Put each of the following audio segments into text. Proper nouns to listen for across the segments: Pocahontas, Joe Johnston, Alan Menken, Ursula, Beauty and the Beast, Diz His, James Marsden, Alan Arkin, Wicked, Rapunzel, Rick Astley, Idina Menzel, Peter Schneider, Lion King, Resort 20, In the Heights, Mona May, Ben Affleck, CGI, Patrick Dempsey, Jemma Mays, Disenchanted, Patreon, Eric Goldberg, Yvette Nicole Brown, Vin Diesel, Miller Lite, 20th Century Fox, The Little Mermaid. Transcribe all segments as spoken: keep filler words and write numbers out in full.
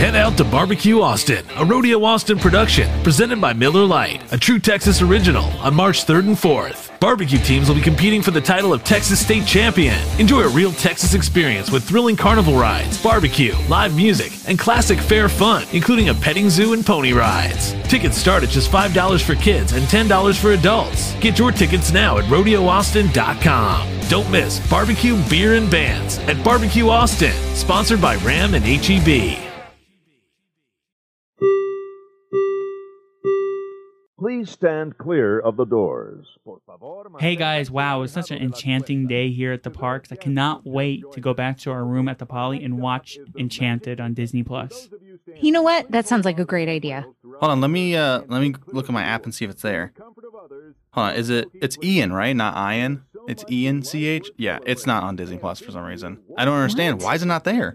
Head out to Barbecue Austin, a Rodeo Austin production presented by Miller Lite, a true Texas original, on March third and fourth. Barbecue teams will be competing for the title of Texas State Champion. Enjoy a real Texas experience with thrilling carnival rides, barbecue, live music, and classic fair fun, including a petting zoo and pony rides. Tickets start at just five dollars for kids and ten dollars for adults. Get your tickets now at rodeo austin dot com. Don't miss Barbecue Beer and Bands at Barbecue Austin, sponsored by Ram and H E B. Please stand clear of the doors. Hey guys, wow, it's such an enchanting day here at the parks. I cannot wait to go back to our room at the Poly and watch Enchanted on Disney Plus. You know what? That sounds like a great idea. Hold on, let me uh, let me look at my app and see if it's there. Hold on, is it? It's Ian, right? Not Ian. It's E N C H. Yeah, it's not on Disney Plus for some reason. I don't understand. What? Why is it not there?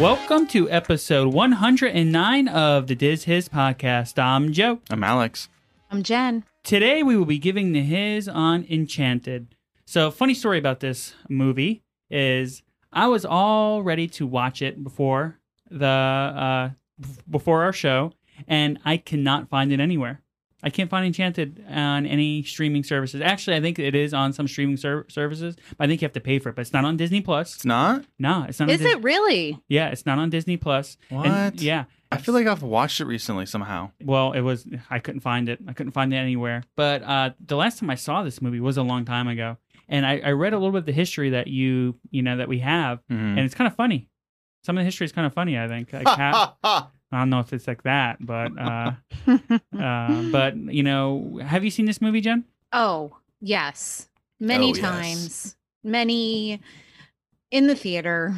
Welcome to episode one hundred nine of the Diz His podcast. I'm Joe. I'm Alex. I'm Jen. Today we will be giving the his on Enchanted. So, funny story about this movie is I was all ready to watch it before the uh, before our show, and I cannot find it anywhere. I can't find Enchanted on any streaming services. Actually, I think it is on some streaming ser- services, but I think you have to pay for it. But it's not on Disney Plus. It's not? No, it's not. Is on Dis- it really? Yeah, it's not on Disney Plus. What? And, yeah. I feel like I've watched it recently somehow. Well, it was. I couldn't find it. I couldn't find it anywhere. But uh, the last time I saw this movie was a long time ago, and I, I read a little bit of the history that you, you know, that we have, mm-hmm. and it's kind of funny. Some of the history is kind of funny. I think. Like, ha ha. I don't know if it's like that, but, uh, uh, but you know, have you seen this movie, Jen? Oh, yes. Many oh, times. Yes. Many in the theater.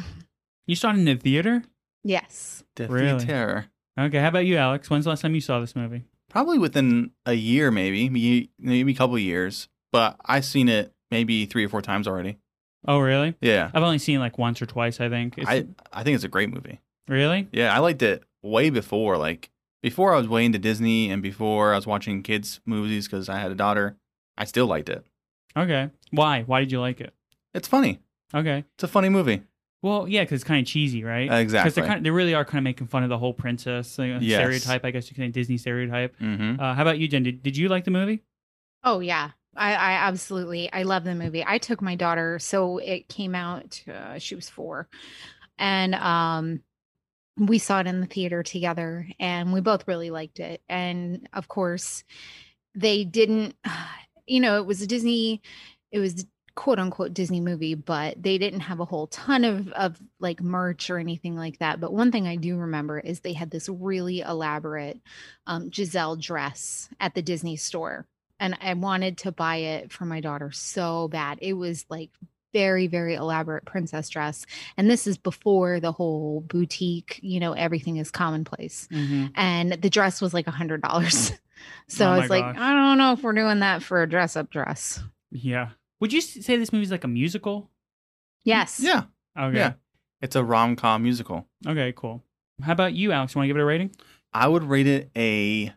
You saw it in the theater? Yes. The really? Theater. Okay. How about you, Alex? When's the last time you saw this movie? Probably within a year, maybe, maybe, maybe a couple of years, but I've seen it maybe three or four times already. Oh, really? Yeah. I've only seen it like once or twice, I think. It's... I, I think it's a great movie. Really? Yeah. I liked it. Way before, like, before I was way into Disney and before I was watching kids' movies because I had a daughter, I still liked it. Okay. Why? Why did you like it? It's funny. Okay. It's a funny movie. Well, yeah, because it's kind of cheesy, right? Uh, exactly. Because kind of, they really are kind of making fun of the whole princess like, yes. stereotype, I guess you can say, Disney stereotype. Mm-hmm. Uh, how about you, Jen? Did, did you like the movie? Oh, yeah. I, I absolutely. I love the movie. I took my daughter, so it came out, uh, she was four. And, um... we saw it in the theater together and we both really liked it. And of course they didn't, you know, it was a Disney, it was quote unquote Disney movie, but they didn't have a whole ton of, of like merch or anything like that. But one thing I do remember is they had this really elaborate um, Giselle dress at the Disney store. And I wanted to buy it for my daughter so bad. It was like very, very elaborate princess dress. And this is before the whole boutique, you know, everything is commonplace. Mm-hmm. And the dress was like one hundred dollars. So oh I was like, gosh. I don't know if we're doing that for a dress-up dress. Yeah. Would you say this movie is like a musical? Yes. Yeah. Okay. Yeah. It's a rom-com musical. Okay, cool. How about you, Alex? You want to give it a rating? I would rate it a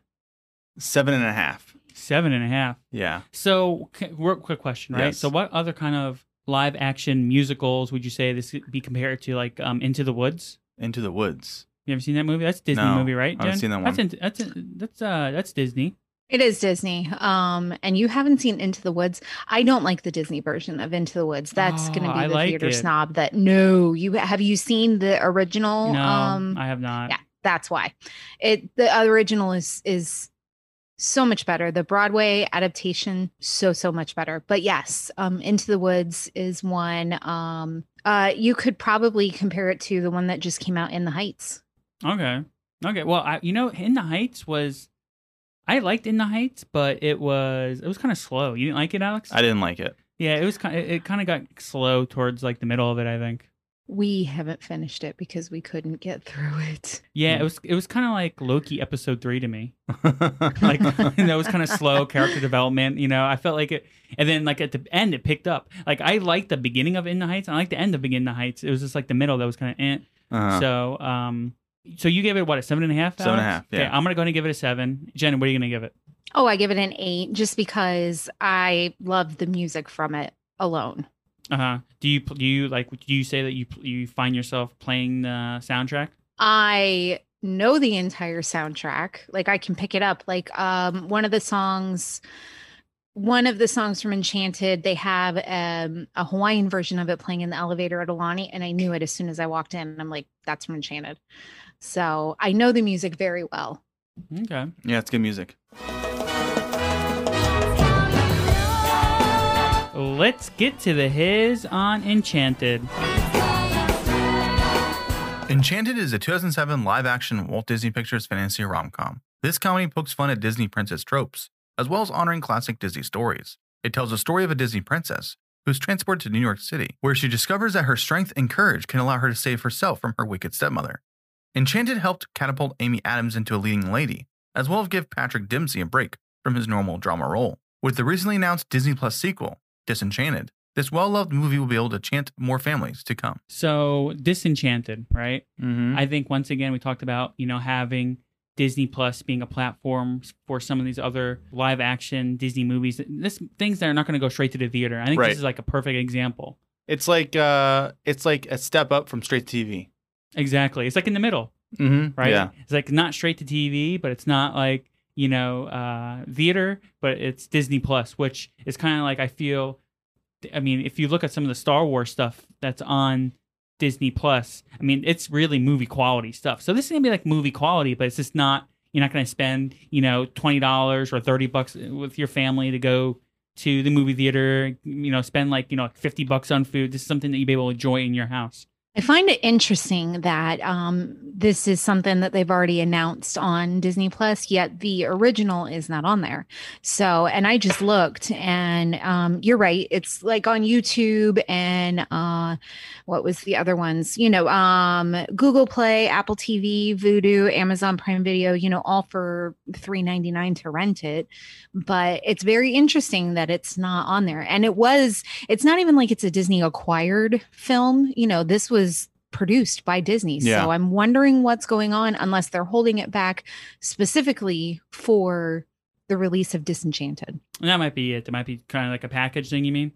seven and a half. Seven and a half? Yeah. So, real quick question, right? Yes. So what other kind of live action musicals would you say this could be compared to, like um Into the Woods? Into the Woods. You ever seen that movie? That's a Disney no, movie, right, Jen? I haven't seen that one. That's in, that's in, that's uh that's Disney. It is Disney. Um, and you haven't seen Into the Woods. I don't like the Disney version of Into the Woods. That's oh, going to be I the like theater it. snob that no, you have you seen the original? No, um, I have not. Yeah, that's why. It the original is is so much better. The Broadway adaptation, so, so much better. But yes, um, Into the Woods is one. Um, uh, you could probably compare it to the one that just came out, In the Heights. Okay. Okay. Well, I, you know, In the Heights was, I liked In the Heights, but it was, it was kind of slow. You didn't like it, Alex? I didn't like it. Yeah, it was kind of, it kind of got slow towards like the middle of it, I think. we haven't finished it because we couldn't get through it. Yeah, it was it was kind of like Loki episode three to me. Like that was kind of slow character development, you know. I felt like it, and then like at the end it picked up. Like I liked the beginning of In the Heights, and I liked the end of In the Heights. It was just like the middle that was kind of eh. Uh-huh. So, um, so you gave it what, a seven and a half? Alex? Seven and a half. Yeah, okay, I'm gonna go ahead and give it a seven. Jen, what are you gonna give it? Oh, I give it an eight just because I love the music from it alone. Uh-huh. Do you do you like do you say that you you find yourself playing the soundtrack? I know the entire soundtrack. Like I can pick it up. Like um one of the songs one of the songs from Enchanted, they have um a Hawaiian version of it playing in the elevator at Alani, and I knew it as soon as I walked in, and I'm like, that's from Enchanted. So, I know the music very well. Okay. Yeah, it's good music. Let's get to the his on Enchanted. Enchanted is a two thousand seven live-action Walt Disney Pictures fantasy rom-com. This comedy pokes fun at Disney princess tropes, as well as honoring classic Disney stories. It tells the story of a Disney princess who is transported to New York City, where she discovers that her strength and courage can allow her to save herself from her wicked stepmother. Enchanted helped catapult Amy Adams into a leading lady, as well as give Patrick Dempsey a break from his normal drama role. With the recently announced Disney Plus sequel, Disenchanted, this well-loved movie will be able to chant more families to come. So Disenchanted, right? Mm-hmm. I think once again, we talked about, you know, having Disney Plus being a platform for some of these other live action Disney movies. This things that are not going to go straight to the theater. I think right. This is like a perfect example. It's like uh, it's like a step up from straight to T V. Exactly. It's like in the middle, mm-hmm. right? Yeah. It's like not straight to T V, but it's not like, you know, uh, theater, but it's Disney Plus, which is kind of like, I feel, I mean, if you look at some of the Star Wars stuff that's on Disney Plus, I mean, it's really movie quality stuff. So this is going to be like movie quality, but it's just not, you're not going to spend, you know, twenty dollars or thirty bucks with your family to go to the movie theater, you know, spend like, you know, fifty bucks on food. This is something that you'll be able to enjoy in your house. I find it interesting that um, this is something that they've already announced on Disney Plus, yet the original is not on there. So, and I just looked, and um, you're right. It's like on YouTube and uh, what was the other ones? You know, um, Google Play, Apple T V, Vudu, Amazon Prime Video. You know, all for three ninety-nine to rent it. But it's very interesting that it's not on there. And it was. It's not even like it's a Disney acquired film. You know, this was. was produced by Disney. Yeah. So I'm wondering what's going on, unless they're holding it back specifically for the release of Disenchanted. That might be it. It might be kind of like a package thing, you mean?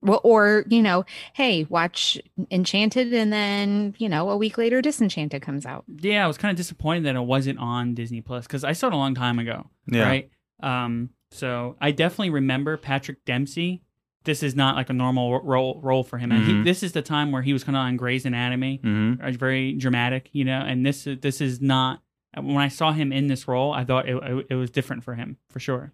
Well, or, you know, hey, watch Enchanted and then, you know, a week later Disenchanted comes out. Yeah, I was kind of disappointed that it wasn't on Disney Plus because I saw it a long time ago. Yeah. Right? Um, so I definitely remember Patrick Dempsey. This is not like a normal role role for him. Mm-hmm. And he, this is the time where he was kind of on Grey's Anatomy, mm-hmm. very dramatic, you know. And this this is not. When I saw him in this role, I thought it it was different for him for sure.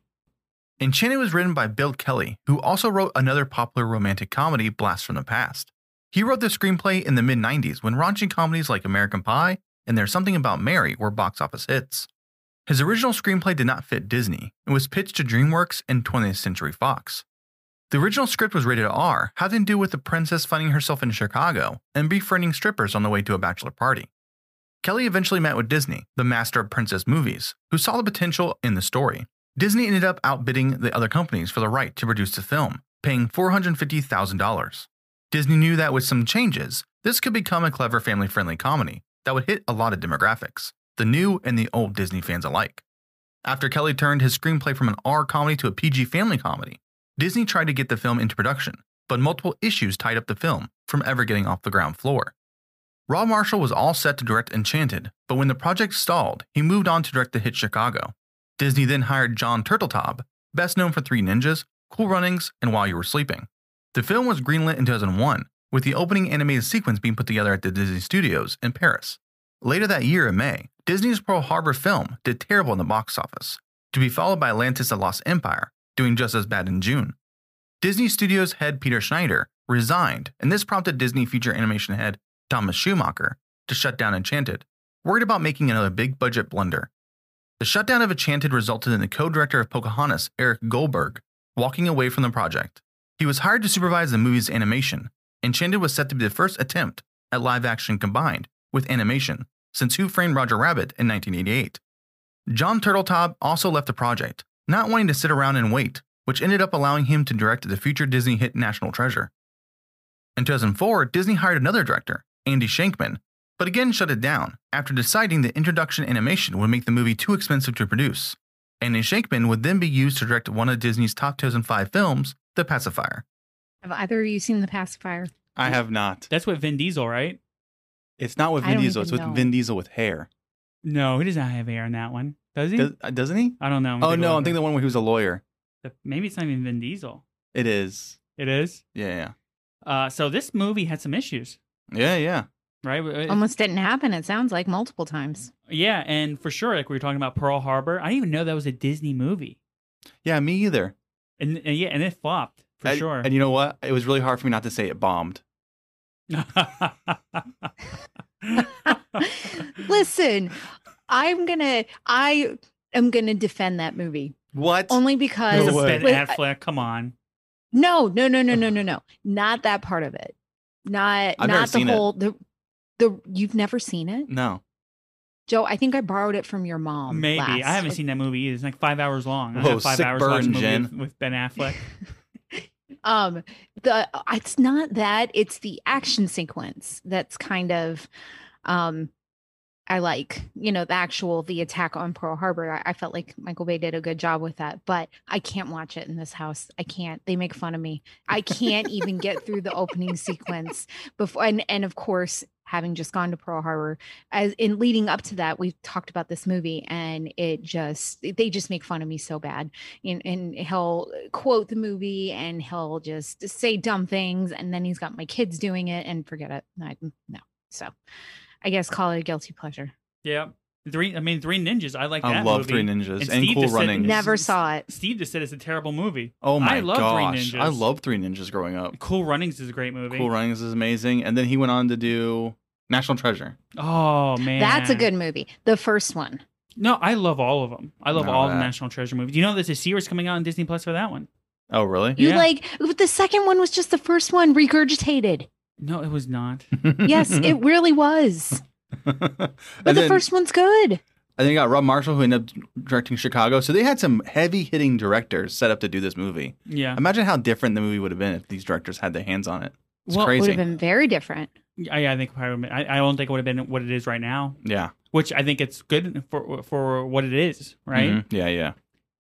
Enchanted was written by Bill Kelly, who also wrote another popular romantic comedy, Blast from the Past. He wrote the screenplay in the mid nineties when raunchy comedies like American Pie and There's Something About Mary were box office hits. His original screenplay did not fit Disney and was pitched to DreamWorks and twentieth Century Fox. The original script was rated R, having to do with the princess finding herself in Chicago and befriending strippers on the way to a bachelor party. Kelly eventually met with Disney, the master of princess movies, who saw the potential in the story. Disney ended up outbidding the other companies for the right to produce the film, paying four hundred fifty thousand dollars. Disney knew that with some changes, this could become a clever family-friendly comedy that would hit a lot of demographics, the new and the old Disney fans alike. After Kelly turned his screenplay from an R comedy to a P G family comedy, Disney tried to get the film into production, but multiple issues tied up the film from ever getting off the ground floor. Rob Marshall was all set to direct Enchanted, but when the project stalled, he moved on to direct the hit Chicago. Disney then hired John Turtletaub, best known for Three Ninjas, Cool Runnings, and While You Were Sleeping. The film was greenlit in two thousand one, with the opening animated sequence being put together at the Disney Studios in Paris. Later that year in May, Disney's Pearl Harbor film did terrible in the box office, to be followed by Atlantis: The Lost Empire, doing just as bad in June. Disney Studios head Peter Schneider resigned, and this prompted Disney feature animation head Thomas Schumacher to shut down Enchanted, worried about making another big-budget blunder. The shutdown of Enchanted resulted in the co-director of Pocahontas, Eric Goldberg, walking away from the project. He was hired to supervise the movie's animation. Enchanted was set to be the first attempt at live action combined with animation since Who Framed Roger Rabbit in nineteen eighty-eight. John Turtletaub also left the project, not wanting to sit around and wait, which ended up allowing him to direct the future Disney hit National Treasure. In two thousand four, Disney hired another director, Andy Shankman, but again shut it down after deciding that introduction animation would make the movie too expensive to produce. Andy Shankman would then be used to direct one of Disney's top two thousand five films, The Pacifier. Have either of you seen The Pacifier? I have not. That's with Vin Diesel, right? It's not with Vin Diesel. It's with know. Vin Diesel with hair. No, he does not have hair in that one. Does he? Does, doesn't he? I don't know. I'm oh, no. I'm thinking the one where he was a lawyer. The, maybe it's not even Vin Diesel. It is. It is? Yeah, yeah. Uh, so this movie had some issues. Yeah, yeah. Right? It, Almost didn't happen, it sounds like, multiple times. Yeah, and for sure, like we were talking about Pearl Harbor. I didn't even know that was a Disney movie. Yeah, me either. And, and yeah, and it flopped, for and, sure. And you know what? It was really hard for me not to say it bombed. Listen, I'm gonna I am gonna defend that movie. What? Only because no Ben Affleck, come on. No, no, no, no, no, no, no. Not that part of it. Not I've not the whole it. the the you've never seen it? No. Joe, I think I borrowed it from your mom. Maybe. Last. I haven't seen that movie either. It's like five hours long. I Whoa, have five sick hours burn, Jen. Movie with Ben Affleck. Um, the it's not that, it's the action sequence that's kind of, um, I like, you know, the actual, the attack on Pearl Harbor. I, I felt like Michael Bay did a good job with that, but I can't watch it in this house. I can't, they make fun of me. I can't even get through the opening sequence before. And, and of course, having just gone to Pearl Harbor, as in leading up to that, we've talked about this movie and it just, they just make fun of me so bad. And, and he'll quote the movie and he'll just say dumb things. And then he's got my kids doing it and forget it. I, no. So I guess call it a guilty pleasure. Yeah. Three, I mean, Three Ninjas. I like that movie. I love Three Ninjas and, and Cool Runnings. Never saw it. Steve just said it's a terrible movie. Oh my gosh. I loved Three Ninjas growing up. Cool Runnings is a great movie. Cool Runnings is amazing. And then he went on to do National Treasure. Oh, man. That's a good movie. The first one. No, I love all of them. I love all the National Treasure movies. You know, there's a series coming out on Disney Plus for that one. Oh, really? You yeah. like, the second one was just the first one regurgitated. No, it was not. Yes, it really was. But then, the first one's good. I think you got Rob Marshall, who ended up directing Chicago. So they had some heavy-hitting directors set up to do this movie. Yeah. Imagine how different the movie would have been if these directors had their hands on it. It's well, crazy. It would have been very different. I, I think probably. I, I don't think it would have been what it is right now. Yeah. Which I think it's good for for what it is, right? Mm-hmm. Yeah,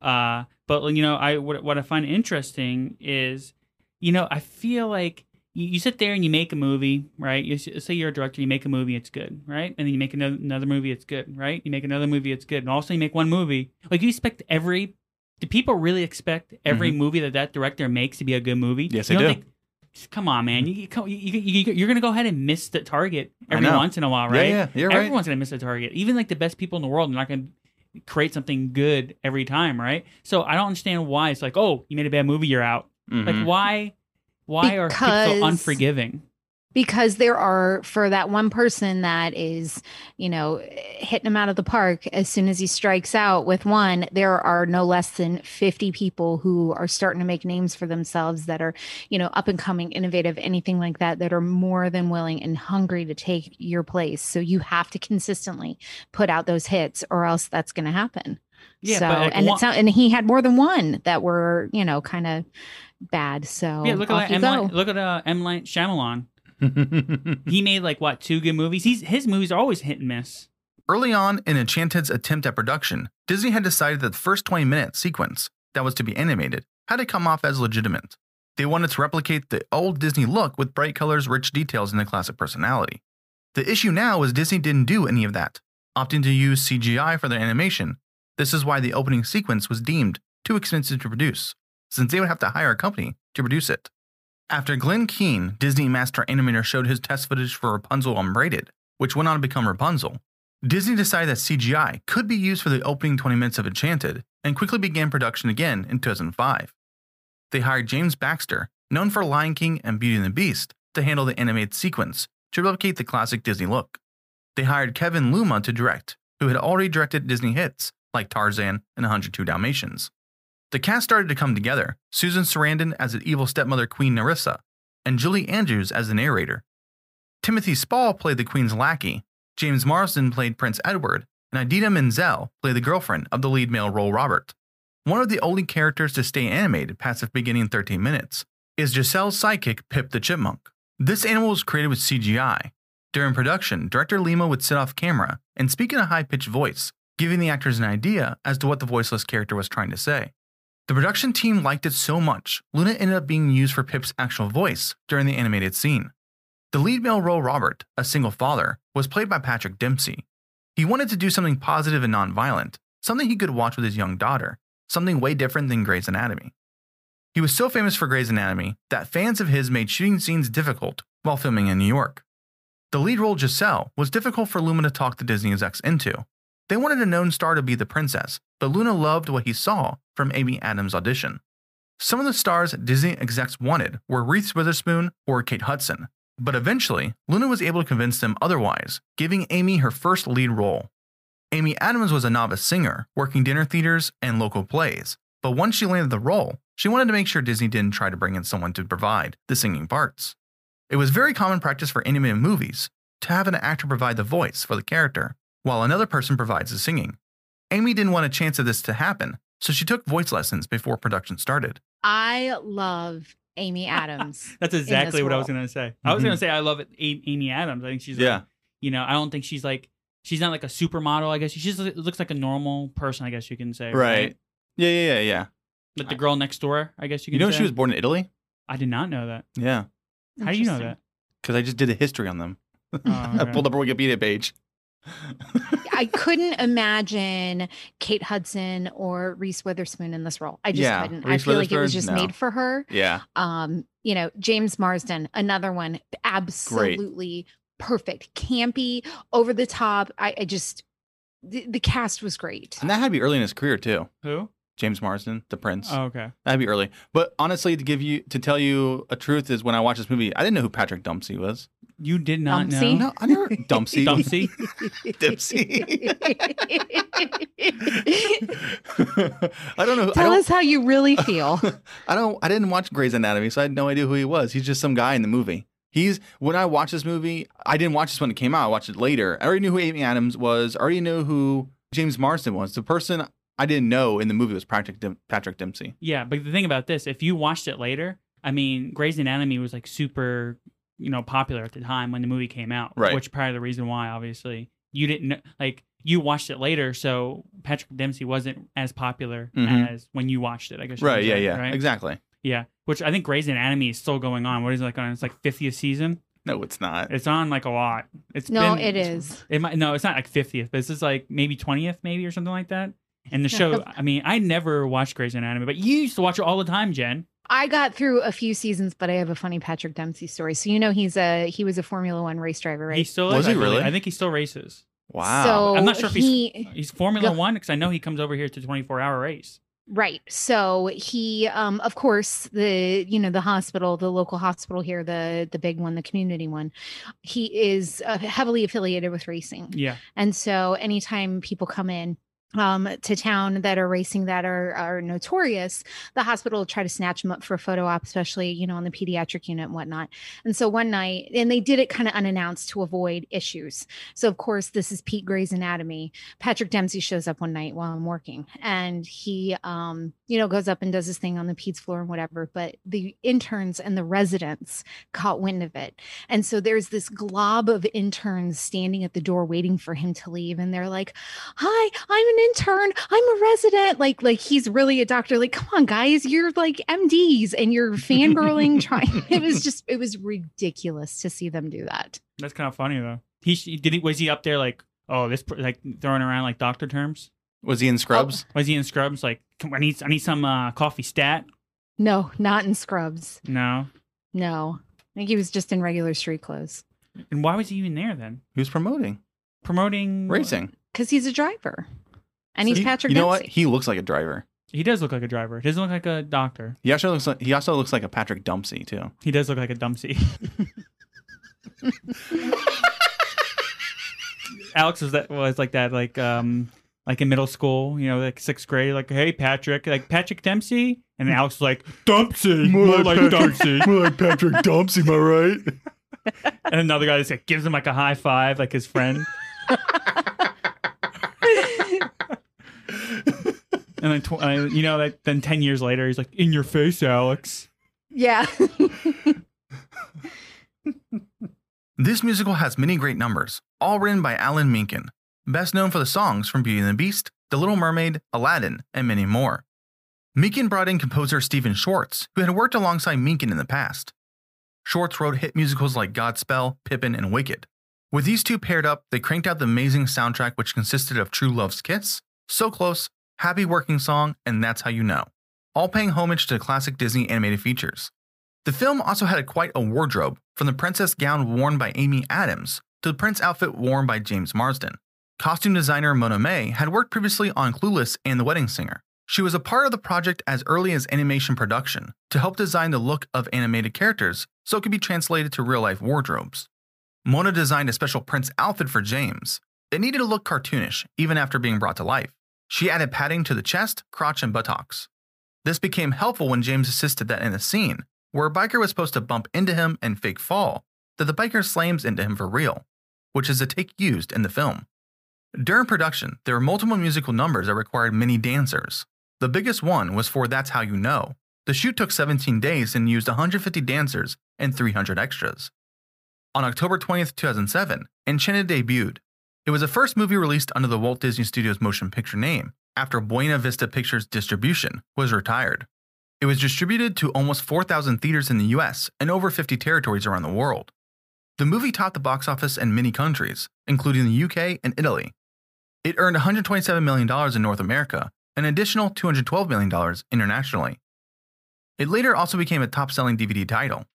yeah. Uh, but, you know, I what, what I find interesting is, you know, I feel like you sit there and you make a movie, right? You say you're a director, you make a movie, it's good, right? And then you make another, another movie, it's good, right? You make another movie, it's good. And all of a sudden you make one movie. Like, you expect every... Do people really expect every mm-hmm. movie that that director makes to be a good movie? Yes, they do. Think, come on, man. You, you, you, you're going to go ahead and miss the target every once in a while, right? Yeah, yeah, you're right. Everyone's going to miss the target. Even, like, the best people in the world are not going to create something good every time, right? So I don't understand why it's like, oh, you made a bad movie, you're out. Mm-hmm. Like, why... Why are because, people so unforgiving? Because there are, for that one person that is, you know, hitting him out of the park, as soon as he strikes out with one, there are no less than fifty people who are starting to make names for themselves that are, you know, up and coming, innovative, anything like that, that are more than willing and hungry to take your place. So you have to consistently put out those hits or else that's going to happen. Yeah, so, but like, and, it's not, and he had more than one that were, you know, kind of bad. So yeah, look at M. Light, look at uh, M. Light Shyamalan. He made like what two good movies. He's his movies are always hit and miss. Early on in Enchanted's attempt at production, Disney had decided that the first twenty minute sequence that was to be animated had to come off as legitimate. They wanted to replicate the old Disney look with bright colors, rich details, and a classic personality. The issue now is Disney didn't do any of that, opting to use C G I for their animation. This is why the opening sequence was deemed too expensive to produce, since they would have to hire a company to produce it. After Glenn Keane, Disney master animator, showed his test footage for Rapunzel Unbraided, which went on to become Rapunzel, Disney decided that C G I could be used for the opening twenty minutes of Enchanted and quickly began production again in two thousand five. They hired James Baxter, known for Lion King and Beauty and the Beast, to handle the animated sequence to replicate the classic Disney look. They hired Kevin Luma to direct, who had already directed Disney hits like Tarzan and one hundred two Dalmatians. The cast started to come together, Susan Sarandon as the evil stepmother Queen Nerissa, and Julie Andrews as the narrator. Timothy Spall played the Queen's lackey, James Marsden played Prince Edward, and Idina Menzel played the girlfriend of the lead male role Robert. One of the only characters to stay animated past the beginning thirteen minutes is Giselle's sidekick Pip the Chipmunk. This animal was created with C G I. During production, director Lima would sit off camera and speak in a high-pitched voice, giving the actors an idea as to what the voiceless character was trying to say. The production team liked it so much, Luna ended up being used for Pip's actual voice during the animated scene. The lead male role Robert, a single father, was played by Patrick Dempsey. He wanted to do something positive and non-violent, something he could watch with his young daughter, something way different than Grey's Anatomy. He was so famous for Grey's Anatomy that fans of his made shooting scenes difficult while filming in New York. The lead role Giselle was difficult for Luna to talk the Disney execs into. They wanted a known star to be the princess, but Luna loved what he saw from Amy Adams' audition. Some of the stars Disney execs wanted were Reese Witherspoon or Kate Hudson, but eventually Luna was able to convince them otherwise, giving Amy her first lead role. Amy Adams was a novice singer, working dinner theaters and local plays, but once she landed the role, she wanted to make sure Disney didn't try to bring in someone to provide the singing parts. It was very common practice for animated movies to have an actor provide the voice for the character, while another person provides the singing. Amy didn't want a chance of this to happen, so she took voice lessons before production started. I love Amy Adams. That's exactly what role. I was going to say. I was mm-hmm. going to say I love it, a- Amy Adams. I think she's yeah. like, you know, I don't think she's like, she's not like a supermodel, I guess. She just looks like a normal person, I guess you can say. Right. right? Yeah, yeah, yeah, yeah. Like the girl next door, I guess you can say. You know say. She was born in Italy? I did not know that. Yeah. How do you know that? Because I just did a history on them. Oh, okay. I pulled up a Wikipedia page. I couldn't imagine Kate Hudson or Reese Witherspoon in this role. I just yeah, couldn't. Reese I feel like it was just no. made for her. Yeah. Um. You know, James Marsden, another one, absolutely great. Perfect, campy, over the top. I, I just, the, the cast was great. And that had to be early in his career too. Who? James Marsden, the Prince. Oh, okay. That'd be early. But honestly, to give you, to tell you a truth is when I watched this movie, I didn't know who Patrick Dempsey was. You did not Dumpsy? know? No, I never. Dempsey. Dempsey. Dempsey. I don't know. Who, Tell I don't, us how you really feel. I don't. I didn't watch Grey's Anatomy, so I had no idea who he was. He's just some guy in the movie. He's when I watched this movie, I didn't watch this when it came out. I watched it later. I already knew who Amy Adams was. I already knew who James Marsden was. The person I didn't know in the movie was Patrick Dem- Patrick Dempsey. Yeah, but the thing about this, if you watched it later, I mean, Grey's Anatomy was like super. you know, popular at the time when the movie came out, right. which probably the reason why, obviously, you didn't, like, you watched it later, so Patrick Dempsey wasn't as popular mm-hmm. as when you watched it, I guess. Right, yeah, say, yeah, right? exactly. Yeah, which I think Grey's Anatomy is still going on. What is it, like, on its, like, fiftieth season? No, it's not. It's on, like, a lot. It's No, been, it is. It might, no, it's not, like, fiftieth, but it's just, like, maybe twentieth, maybe, or something like that. And the show, I mean, I never watched Grey's Anatomy, but you used to watch it all the time, Jen. I got through a few seasons, but I have a funny Patrick Dempsey story. So you know he's a he was a Formula One race driver, right? He still is. Was he really? I think he still races. Wow. So I'm not sure if he, he's he's Formula go, One because I know he comes over here to twenty-four hour race. Right. So he, um, of course, the you know the hospital, the local hospital here, the the big one, the community one, he is uh, heavily affiliated with racing. Yeah. And so anytime people come in. Um, to town that are racing that are are notorious, the hospital will try to snatch them up for a photo op, especially, you know, on the pediatric unit and whatnot. And so one night, and they did it kind of unannounced to avoid issues. So of course, this is Pete Grey's Anatomy. Patrick Dempsey shows up one night while I'm working and he, um, you know, goes up and does his thing on the Pete's floor and whatever, but the interns and the residents caught wind of it. And so there's this glob of interns standing at the door waiting for him to leave. And they're like, hi, I'm an intern, I'm a resident, like like he's really a doctor, like come on guys, you're like M Ds and you're fangirling trying. It was just it was ridiculous to see them do that. That's kind of funny though. He did he was he up there like oh this like throwing around like doctor terms? Was he in Scrubs? Oh. Was he in Scrubs like I need I need some uh, coffee stat? No, not in Scrubs. No. No. I think he was just in regular street clothes. And why was he even there then? He was promoting. Promoting racing. Because he's a driver. And so he's Patrick Dempsey. You know what? He looks like a driver. He does look like a driver. He doesn't look like a doctor. He also looks like he also looks like a Patrick Dempsey too. He does look like a Dempsey. Alex was that was like that like um like in middle school, you know, like sixth grade, like hey Patrick, like Patrick Dempsey, and Alex was like Dempsey, more like Dempsey, more like Patrick Dempsey, am I right? And another guy just like, gives him like a high five, like his friend. And then, tw- uh, you know, like, then ten years later, he's like, in your face, Alex. Yeah. This musical has many great numbers, all written by Alan Menken, best known for the songs from Beauty and the Beast, The Little Mermaid, Aladdin, and many more. Menken brought in composer Stephen Schwartz, who had worked alongside Menken in the past. Schwartz wrote hit musicals like Godspell, Pippin, and Wicked. With these two paired up, they cranked out the amazing soundtrack which consisted of True Love's Kiss, So Close, Happy Working Song, and That's How You Know, all paying homage to classic Disney animated features. The film also had a quite a wardrobe, from the princess gown worn by Amy Adams to the prince outfit worn by James Marsden. Costume designer Mona May had worked previously on Clueless and The Wedding Singer. She was a part of the project as early as animation production to help design the look of animated characters so it could be translated to real-life wardrobes. Mona designed a special prince outfit for James. It needed to look cartoonish, even after being brought to life. She added padding to the chest, crotch, and buttocks. This became helpful when James insisted that in a scene, where a biker was supposed to bump into him and fake fall, that the biker slams into him for real, which is a take used in the film. During production, there were multiple musical numbers that required many dancers. The biggest one was for That's How You Know. The shoot took seventeen days and used one hundred fifty dancers and three hundred extras. On October twentieth, two thousand seven, Enchanted debuted. It was the first movie released under the Walt Disney Studios motion picture name, after Buena Vista Pictures Distribution was retired. It was distributed to almost four thousand theaters in the U S and over fifty territories around the world. The movie topped the box office in many countries, including the U K and Italy. It earned one hundred twenty-seven million dollars in North America and an additional two hundred twelve million dollars internationally. It later also became a top-selling D V D title.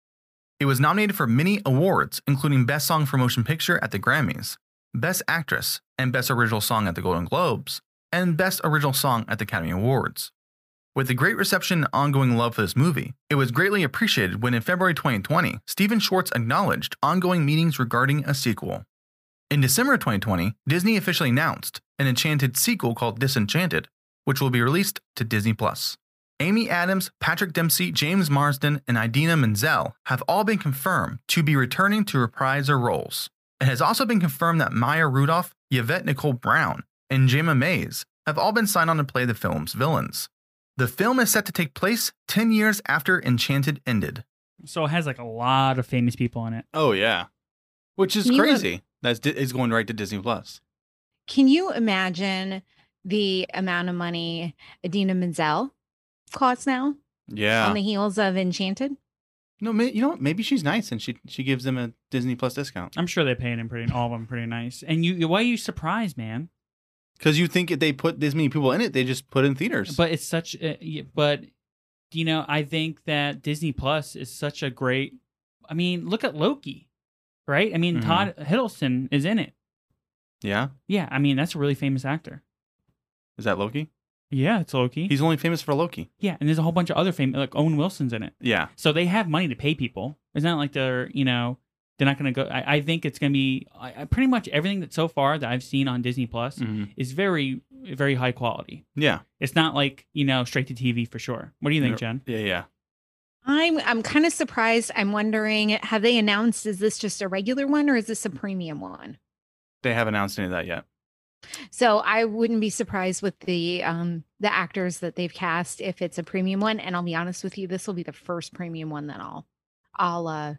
It was nominated for many awards, including Best Song for Motion Picture at the Grammys, Best Actress and Best Original Song at the Golden Globes, and Best Original Song at the Academy Awards. With the great reception and ongoing love for this movie, it was greatly appreciated when in February twenty twenty, Stephen Schwartz acknowledged ongoing meetings regarding a sequel. In December twenty twenty, Disney officially announced an Enchanted sequel called Disenchanted, which will be released to Disney Plus. Amy Adams, Patrick Dempsey, James Marsden, and Idina Menzel have all been confirmed to be returning to reprise their roles. It has also been confirmed that Maya Rudolph, Yvette Nicole Brown, and Jemma Mays have all been signed on to play the film's villains. The film is set to take place ten years after Enchanted ended. So it has like a lot of famous people in it. Oh, yeah. Which is Can crazy. You... That's di- it's going right to Disney Plus. Can you imagine the amount of money Idina Menzel costs now? Yeah. On the heels of Enchanted? No, may- you know what? Maybe she's nice and she she gives them a Disney Plus discount. I'm sure they're paying him pretty, all of them pretty nice. And you, why are you surprised, man? Because you think if they put this many people in it, they just put in theaters. But it's such, a, but you know, I think that Disney Plus is such a great. I mean, look at Loki, right? I mean, mm-hmm. Todd Hiddleston is in it. Yeah. Yeah, I mean that's a really famous actor. Is that Loki? Yeah, it's Loki. He's only famous for Loki. Yeah, and there's a whole bunch of other famous, like Owen Wilson's in it. Yeah. So they have money to pay people. It's not like they're, you know. They're not going to go. I, I think it's going to be I, I pretty much everything that so far that I've seen on Disney Plus mm-hmm. is very, very high quality. Yeah. It's not like, you know, straight to T V for sure. What do you think, Jen? Yeah. Yeah. I'm I'm kind of surprised. I'm wondering, have they announced, is this just a regular one or is this a premium one? They haven't announced any of that yet. So I wouldn't be surprised with the um, the actors that they've cast if it's a premium one. And I'll be honest with you, this will be the first premium one that I'll I'll uh,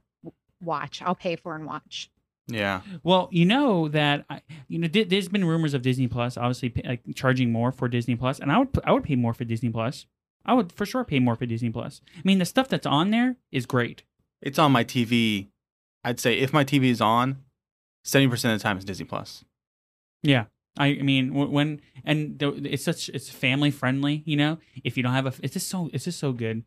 watch I'll pay for and watch. Yeah, well, you know that I, you know di- there's been rumors of Disney Plus obviously pay, like charging more for Disney Plus, and I would I would pay more for Disney Plus. I would for sure pay more for Disney Plus. I mean, the stuff that's on there is great. It's on my T V. I'd say if my T V is on, seventy percent of the time it's Disney Plus. Yeah, I, I mean when and it's such it's family friendly, you know. If you don't have a it's just so it's just so good.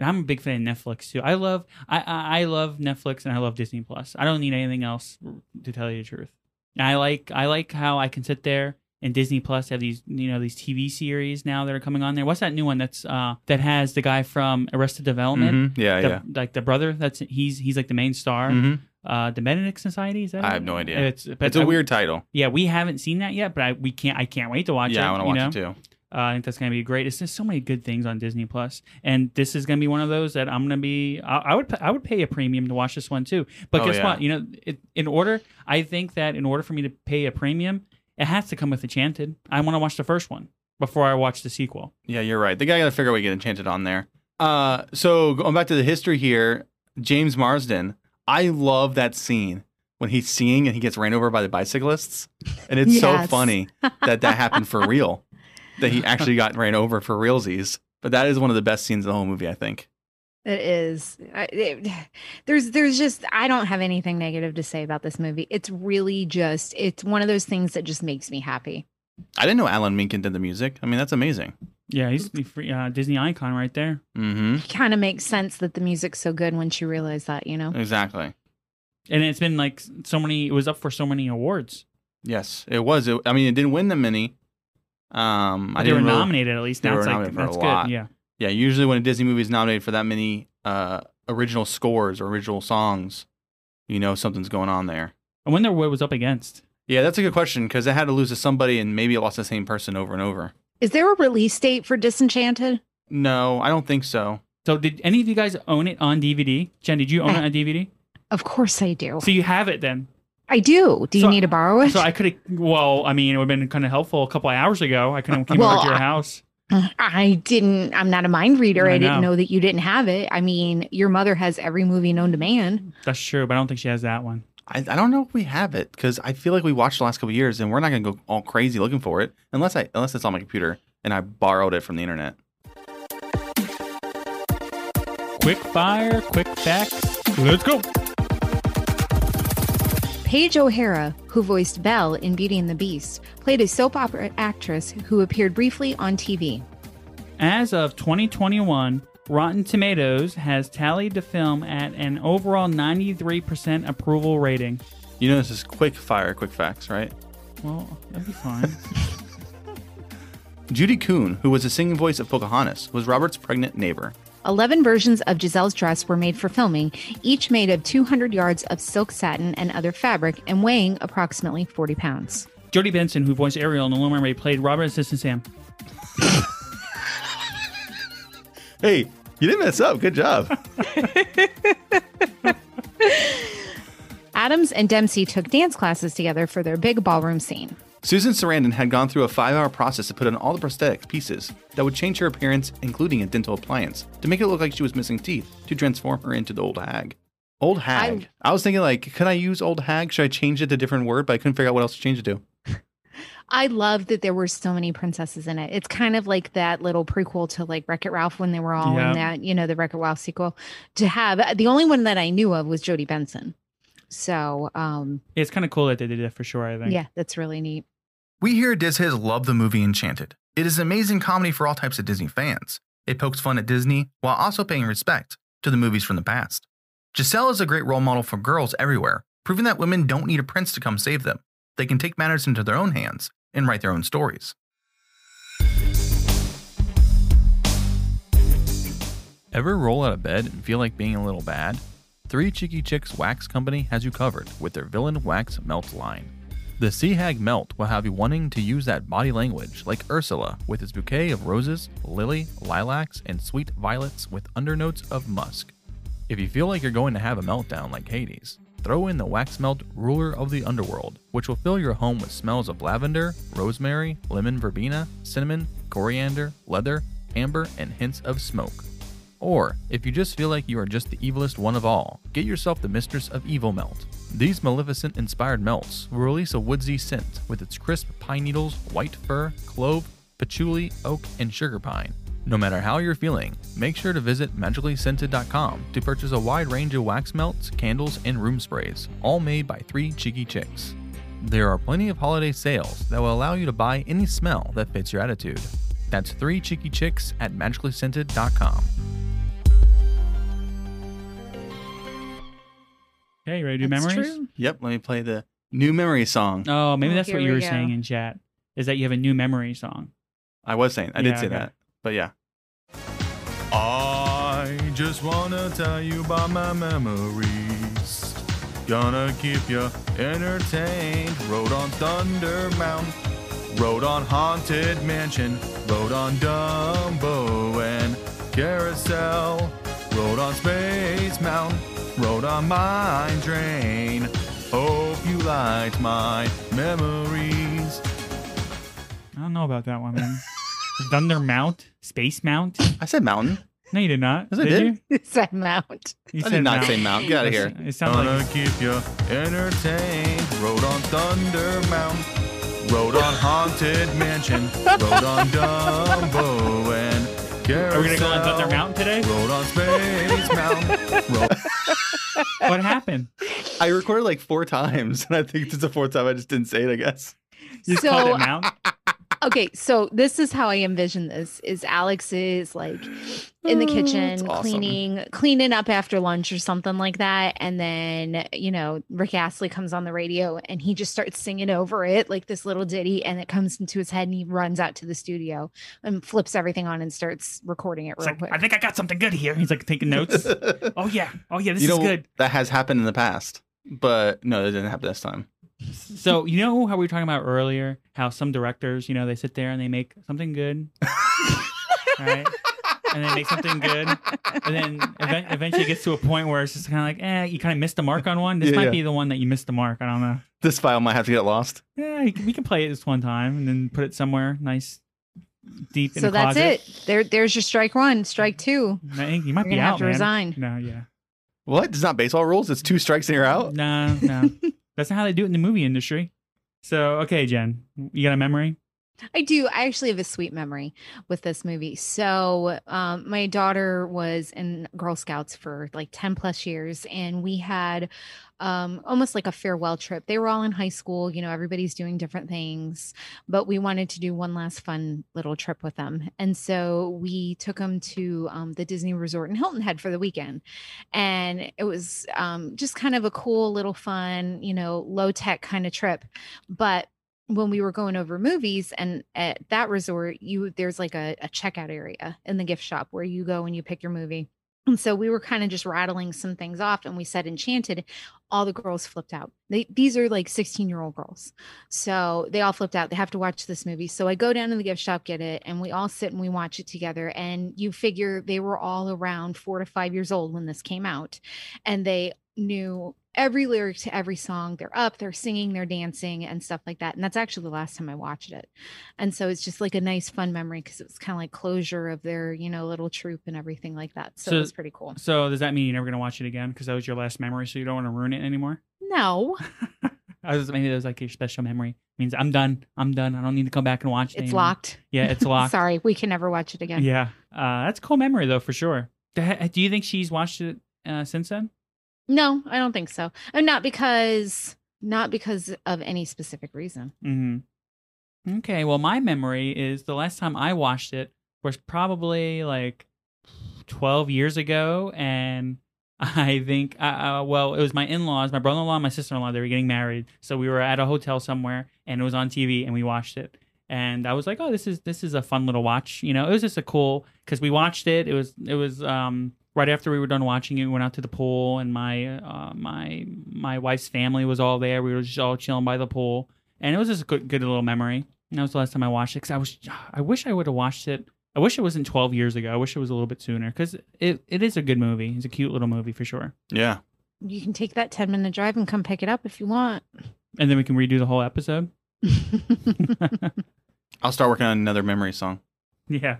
And I'm a big fan of Netflix too. I love I, I I love Netflix and I love Disney Plus. I don't need anything else to tell you the truth. And I like I like how I can sit there and Disney Plus have these you know these T V series now that are coming on there. What's that new one that's uh that has the guy from Arrested Development? Mm-hmm. Yeah, the, yeah. Like the brother that's he's he's like the main star. Mm-hmm. Uh, the Benedict Society. Is that I it? have no idea. It's, but it's a I, weird title. Yeah, we haven't seen that yet, but I we can't I can't wait to watch yeah, it. Yeah, I want to watch know? it too. Uh, I think that's going to be great. It's just so many good things on Disney Plus, and this is going to be one of those that I'm going to be. I, I would I would pay a premium to watch this one too. But oh, guess yeah. what? You know, it, in order, I think that in order for me to pay a premium, it has to come with Enchanted. I want to watch the first one before I watch the sequel. Yeah, you're right. The guy got to figure out a way to get Enchanted on there. Uh, so going back to the history here, James Marsden. I love that scene when he's singing and he gets ran over by the bicyclists, and it's yes. so funny that that happened for real. That he actually got ran over for realsies. But that is one of the best scenes in the whole movie, I think. It is. I, it, there's there's just, I don't have anything negative to say about this movie. It's really just, it's one of those things that just makes me happy. I didn't know Alan Menken did the music. I mean, that's amazing. Yeah, he's a uh, Disney icon right there. Mm-hmm. It kind of makes sense that the music's so good once you realize that, you know? Exactly. And it's been like so many, it was up for so many awards. Yes, it was. It, I mean, it didn't win them many. Um, I they didn't were really, nominated at least. They were nominated like, for that's a lot. Good, yeah, yeah. Usually, when a Disney movie is nominated for that many uh, original scores or original songs, you know something's going on there. I wonder what it was up against. Yeah, that's a good question because it had to lose to somebody, and maybe it lost the same person over and over. Is there a release date for Disenchanted? No, I don't think so. So, did any of you guys own it on D V D? Jen, did you own I, it on D V D? Of course, I do. So you have it then. I do. Do you so, need to borrow it? So I could have, well, I mean, it would have been kind of helpful a couple of hours ago. I could have came well, over to your house. I, I didn't, I'm not a mind reader. I, I didn't know. know that you didn't have it. I mean, your mother has every movie known to man. That's true, but I don't think she has that one. I, I don't know if we have it because I feel like we watched the last couple of years and we're not going to go all crazy looking for it unless I unless it's on my computer and I borrowed it from the internet. Quick fire, quick facts. Let's go. Paige O'Hara, who voiced Belle in Beauty and the Beast, played a soap opera actress who appeared briefly on T V. As of twenty twenty-one, Rotten Tomatoes has tallied the film at an overall ninety-three percent approval rating. You know this is quick fire, quick facts, right? Well, that'd be fine. Judy Kuhn, who was the singing voice of Pocahontas, was Robert's pregnant neighbor. Eleven versions of Giselle's dress were made for filming, each made of two hundred yards of silk satin and other fabric and weighing approximately forty pounds. Jodie Benson, who voiced Ariel in The Little Mermaid, played Robert's assistant Sam. Hey, you didn't mess up. Good job. Adams and Dempsey took dance classes together for their big ballroom scene. Susan Sarandon had gone through a five-hour process to put in all the prosthetic pieces that would change her appearance, including a dental appliance, to make it look like she was missing teeth, to transform her into the old hag. Old hag. I, I was thinking, like, could I use old hag? Should I change it to a different word? But I couldn't figure out what else to change it to. I love that there were so many princesses in it. It's kind of like that little prequel to, like, Wreck-It Ralph when they were all yeah. in that, you know, the Wreck-It Ralph sequel. To have, the only one that I knew of was Jodie Benson. So um, it's kind of cool that they did it for sure, I think. Yeah, that's really neat. We here at Diz Hiz love the movie Enchanted. It is an amazing comedy for all types of Disney fans. It pokes fun at Disney while also paying respect to the movies from the past. Giselle is a great role model for girls everywhere, proving that women don't need a prince to come save them. They can take matters into their own hands and write their own stories. Ever roll out of bed and feel like being a little bad? Three Cheeky Chicks Wax Company has you covered with their Villain Wax Melt line. The Sea Hag Melt will have you wanting to use that body language like Ursula with its bouquet of roses, lily, lilacs, and sweet violets with undernotes of musk. If you feel like you're going to have a meltdown like Hades, throw in the Wax Melt Ruler of the Underworld, which will fill your home with smells of lavender, rosemary, lemon verbena, cinnamon, coriander, leather, amber, and hints of smoke. Or, if you just feel like you are just the evilest one of all, get yourself the Mistress of Evil Melt. These Maleficent-inspired melts will release a woodsy scent with its crisp pine needles, white fir, clove, patchouli, oak, and sugar pine. No matter how you're feeling, make sure to visit magically scented dot com to purchase a wide range of wax melts, candles, and room sprays, all made by Three Cheeky Chicks. There are plenty of holiday sales that will allow you to buy any smell that fits your attitude. That's Three Cheeky Chicks at magically scented dot com. Okay, you ready to do That's memories? True. Yep, let me play the new memory song. Oh, maybe that's Here what you we were go. saying in chat, is that you have a new memory song. I was saying, I yeah, did say okay. that, but yeah. I just want to tell you about my memories. Gonna keep you entertained. Rode on Thunder Mountain. Rode on Haunted Mansion, rode on Dumbo and Carousel, rode on Space Mountain, rode on Mine Train. Hope you liked my memories. I don't know about that one, man. Thunder Mount, Space Mount. I said mountain. No, you did not. Yes, did, I did you? Said mount. You I said did not mount. say mount. Get out of here. It sounds Gonna like keep you entertained. Rode on Thunder Mount. Rode on Haunted Mansion. Rode on Dumbo and Carousel. Are we gonna go on Thunder Mountain today? Rode on Space Mountain. Rode... What happened? I recorded like four times, and I think it's the fourth time I just didn't say it. I guess. You so... called it mount. Okay, so this is how I envision this, is Alex is like in the kitchen, oh, cleaning, awesome. cleaning up after lunch or something like that. And then, you know, Rick Astley comes on the radio and he just starts singing over it like this little ditty, and it comes into his head and he runs out to the studio and flips everything on and starts recording it real like, quick. I think I got something good here. He's like taking notes. oh, yeah. Oh, yeah. This you is know, good. That has happened in the past, but no, it didn't happen this time. So, you know how we were talking about earlier, how some directors, you know, they sit there and they make something good, right? And they make something good. And then ev- eventually it gets to a point where it's just kind of like, eh, you kind of missed the mark on one. This yeah, might yeah. be the one that you missed the mark. I don't know. This file might have to get lost. Yeah, we can play it this one time and then put it somewhere nice, deep in so the closet. So that's it. There, There's your strike one, strike two. I think you might You're be out, have to man. resign. No, yeah. What? It's not baseball rules? It's two strikes and you're out? No, no. That's not how they do it in the movie industry. So, okay, Jen, you got a memory? I do. I actually have a sweet memory with this movie. So um, my daughter was in Girl Scouts for like ten plus years, and we had um, almost like a farewell trip. They were all in high school. You know, everybody's doing different things, but we wanted to do one last fun little trip with them. And so we took them to um, the Disney Resort in Hilton Head for the weekend. And it was um, just kind of a cool little fun, you know, low tech kind of trip. But when we were going over movies, and at that resort, you there's like a, a checkout area in the gift shop where you go and you pick your movie. And so we were kind of just rattling some things off, and we said Enchanted. All the girls flipped out. They, these are like sixteen year old girls. So they all flipped out. They have to watch this movie. So I go down to the gift shop, get it. And we all sit and we watch it together. And you figure they were all around four to five years old when this came out, and they knew every lyric to every song. They're up, they're singing, they're dancing and stuff like that. And that's actually the last time I watched it. And so it's just like a nice fun memory, because it was kind of like closure of their, you know, little troop and everything like that. So, so it was pretty cool. So does that mean you're never going to watch it again, because that was your last memory, so you don't want to ruin it anymore? No. I was maybe that was like your special memory. It means I'm done. I'm done. I don't need to come back and watch it. It's anymore. Locked. Yeah, it's locked. Sorry, we can never watch it again. Yeah. Uh, that's a cool memory though, for sure. Do you think she's watched it uh, since then? No, I don't think so. And not because, not because of any specific reason. Mm-hmm. Okay. Well, my memory is the last time I watched it was probably like twelve years ago. And I think, uh, uh, well, it was my in-laws, my brother-in-law and my sister-in-law, they were getting married. So we were at a hotel somewhere and it was on T V and we watched it. And I was like, oh, this is, this is a fun little watch. You know, it was just a cool, cause we watched it. It was, it was, um, right after we were done watching it, we went out to the pool, and my uh, my my wife's family was all there. We were just all chilling by the pool, and it was just a good, good little memory. And that was the last time I watched it. Cause I was, I wish I would have watched it. I wish it wasn't twelve years ago. I wish it was a little bit sooner, because it, it is a good movie. It's a cute little movie for sure. Yeah. You can take that ten minute drive and come pick it up if you want. And then we can redo the whole episode. I'll start working on another memory song. Yeah.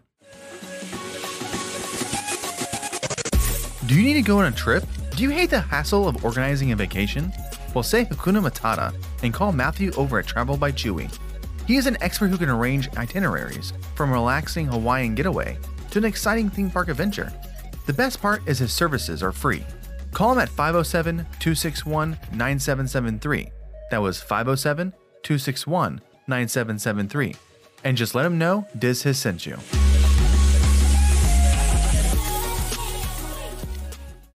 Do you need to go on a trip? Do you hate the hassle of organizing a vacation? Well, say Hakuna Matata and call Matthew over at Travel by Chewy. He is an expert who can arrange itineraries from a relaxing Hawaiian getaway to an exciting theme park adventure. The best part is his services are free. Call him at five oh seven, two six one, nine seven seven three. That was five oh seven, two six one, nine seven seven three. And just let him know Diz has sent you.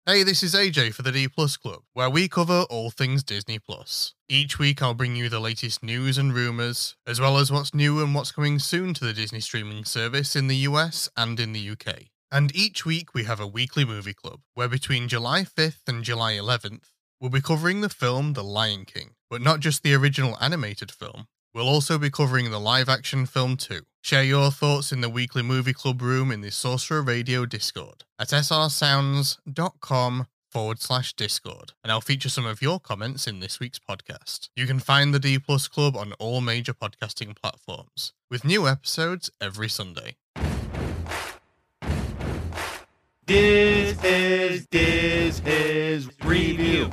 Hey, this is A J for the D Plus Club, where we cover all things Disney Plus. Each week I'll bring you the latest news and rumours, as well as what's new and what's coming soon to the Disney streaming service in the U S and in the U K. And each week we have a weekly movie club, where between July fifth and July eleventh, we'll be covering the film The Lion King, but not just the original animated film, We'll also be covering the live-action film too. Share your thoughts in the weekly movie club room in the Sorcerer Radio Discord at srsounds.com forward slash Discord, and I'll feature some of your comments in this week's podcast. You can find the D Plus Club on all major podcasting platforms, with new episodes every Sunday. This is, this is review.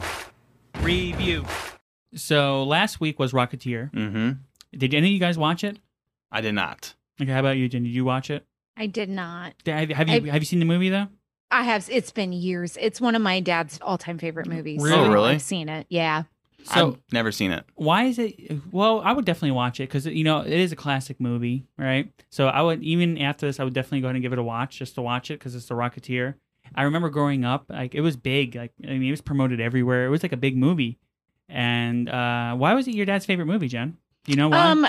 Review. So last week was Rocketeer. Mm-hmm. Did any of you guys watch it? I did not. Okay, how about you, Jen? Did you watch it? I did not. Have, have you I, Have you seen the movie though? I have. It's been years. It's one of my dad's all-time favorite movies. Really? So really? I've seen it. Yeah. So, I've never seen it. Why is it? Well, I would definitely watch it because, you know, it is a classic movie, right? So I would, even after this, I would definitely go ahead and give it a watch just to watch it because it's The Rocketeer. I remember growing up, like, it was big. Like, I mean, it was promoted everywhere. It was like a big movie. And uh, why was it your dad's favorite movie, Jen? You know why? Um,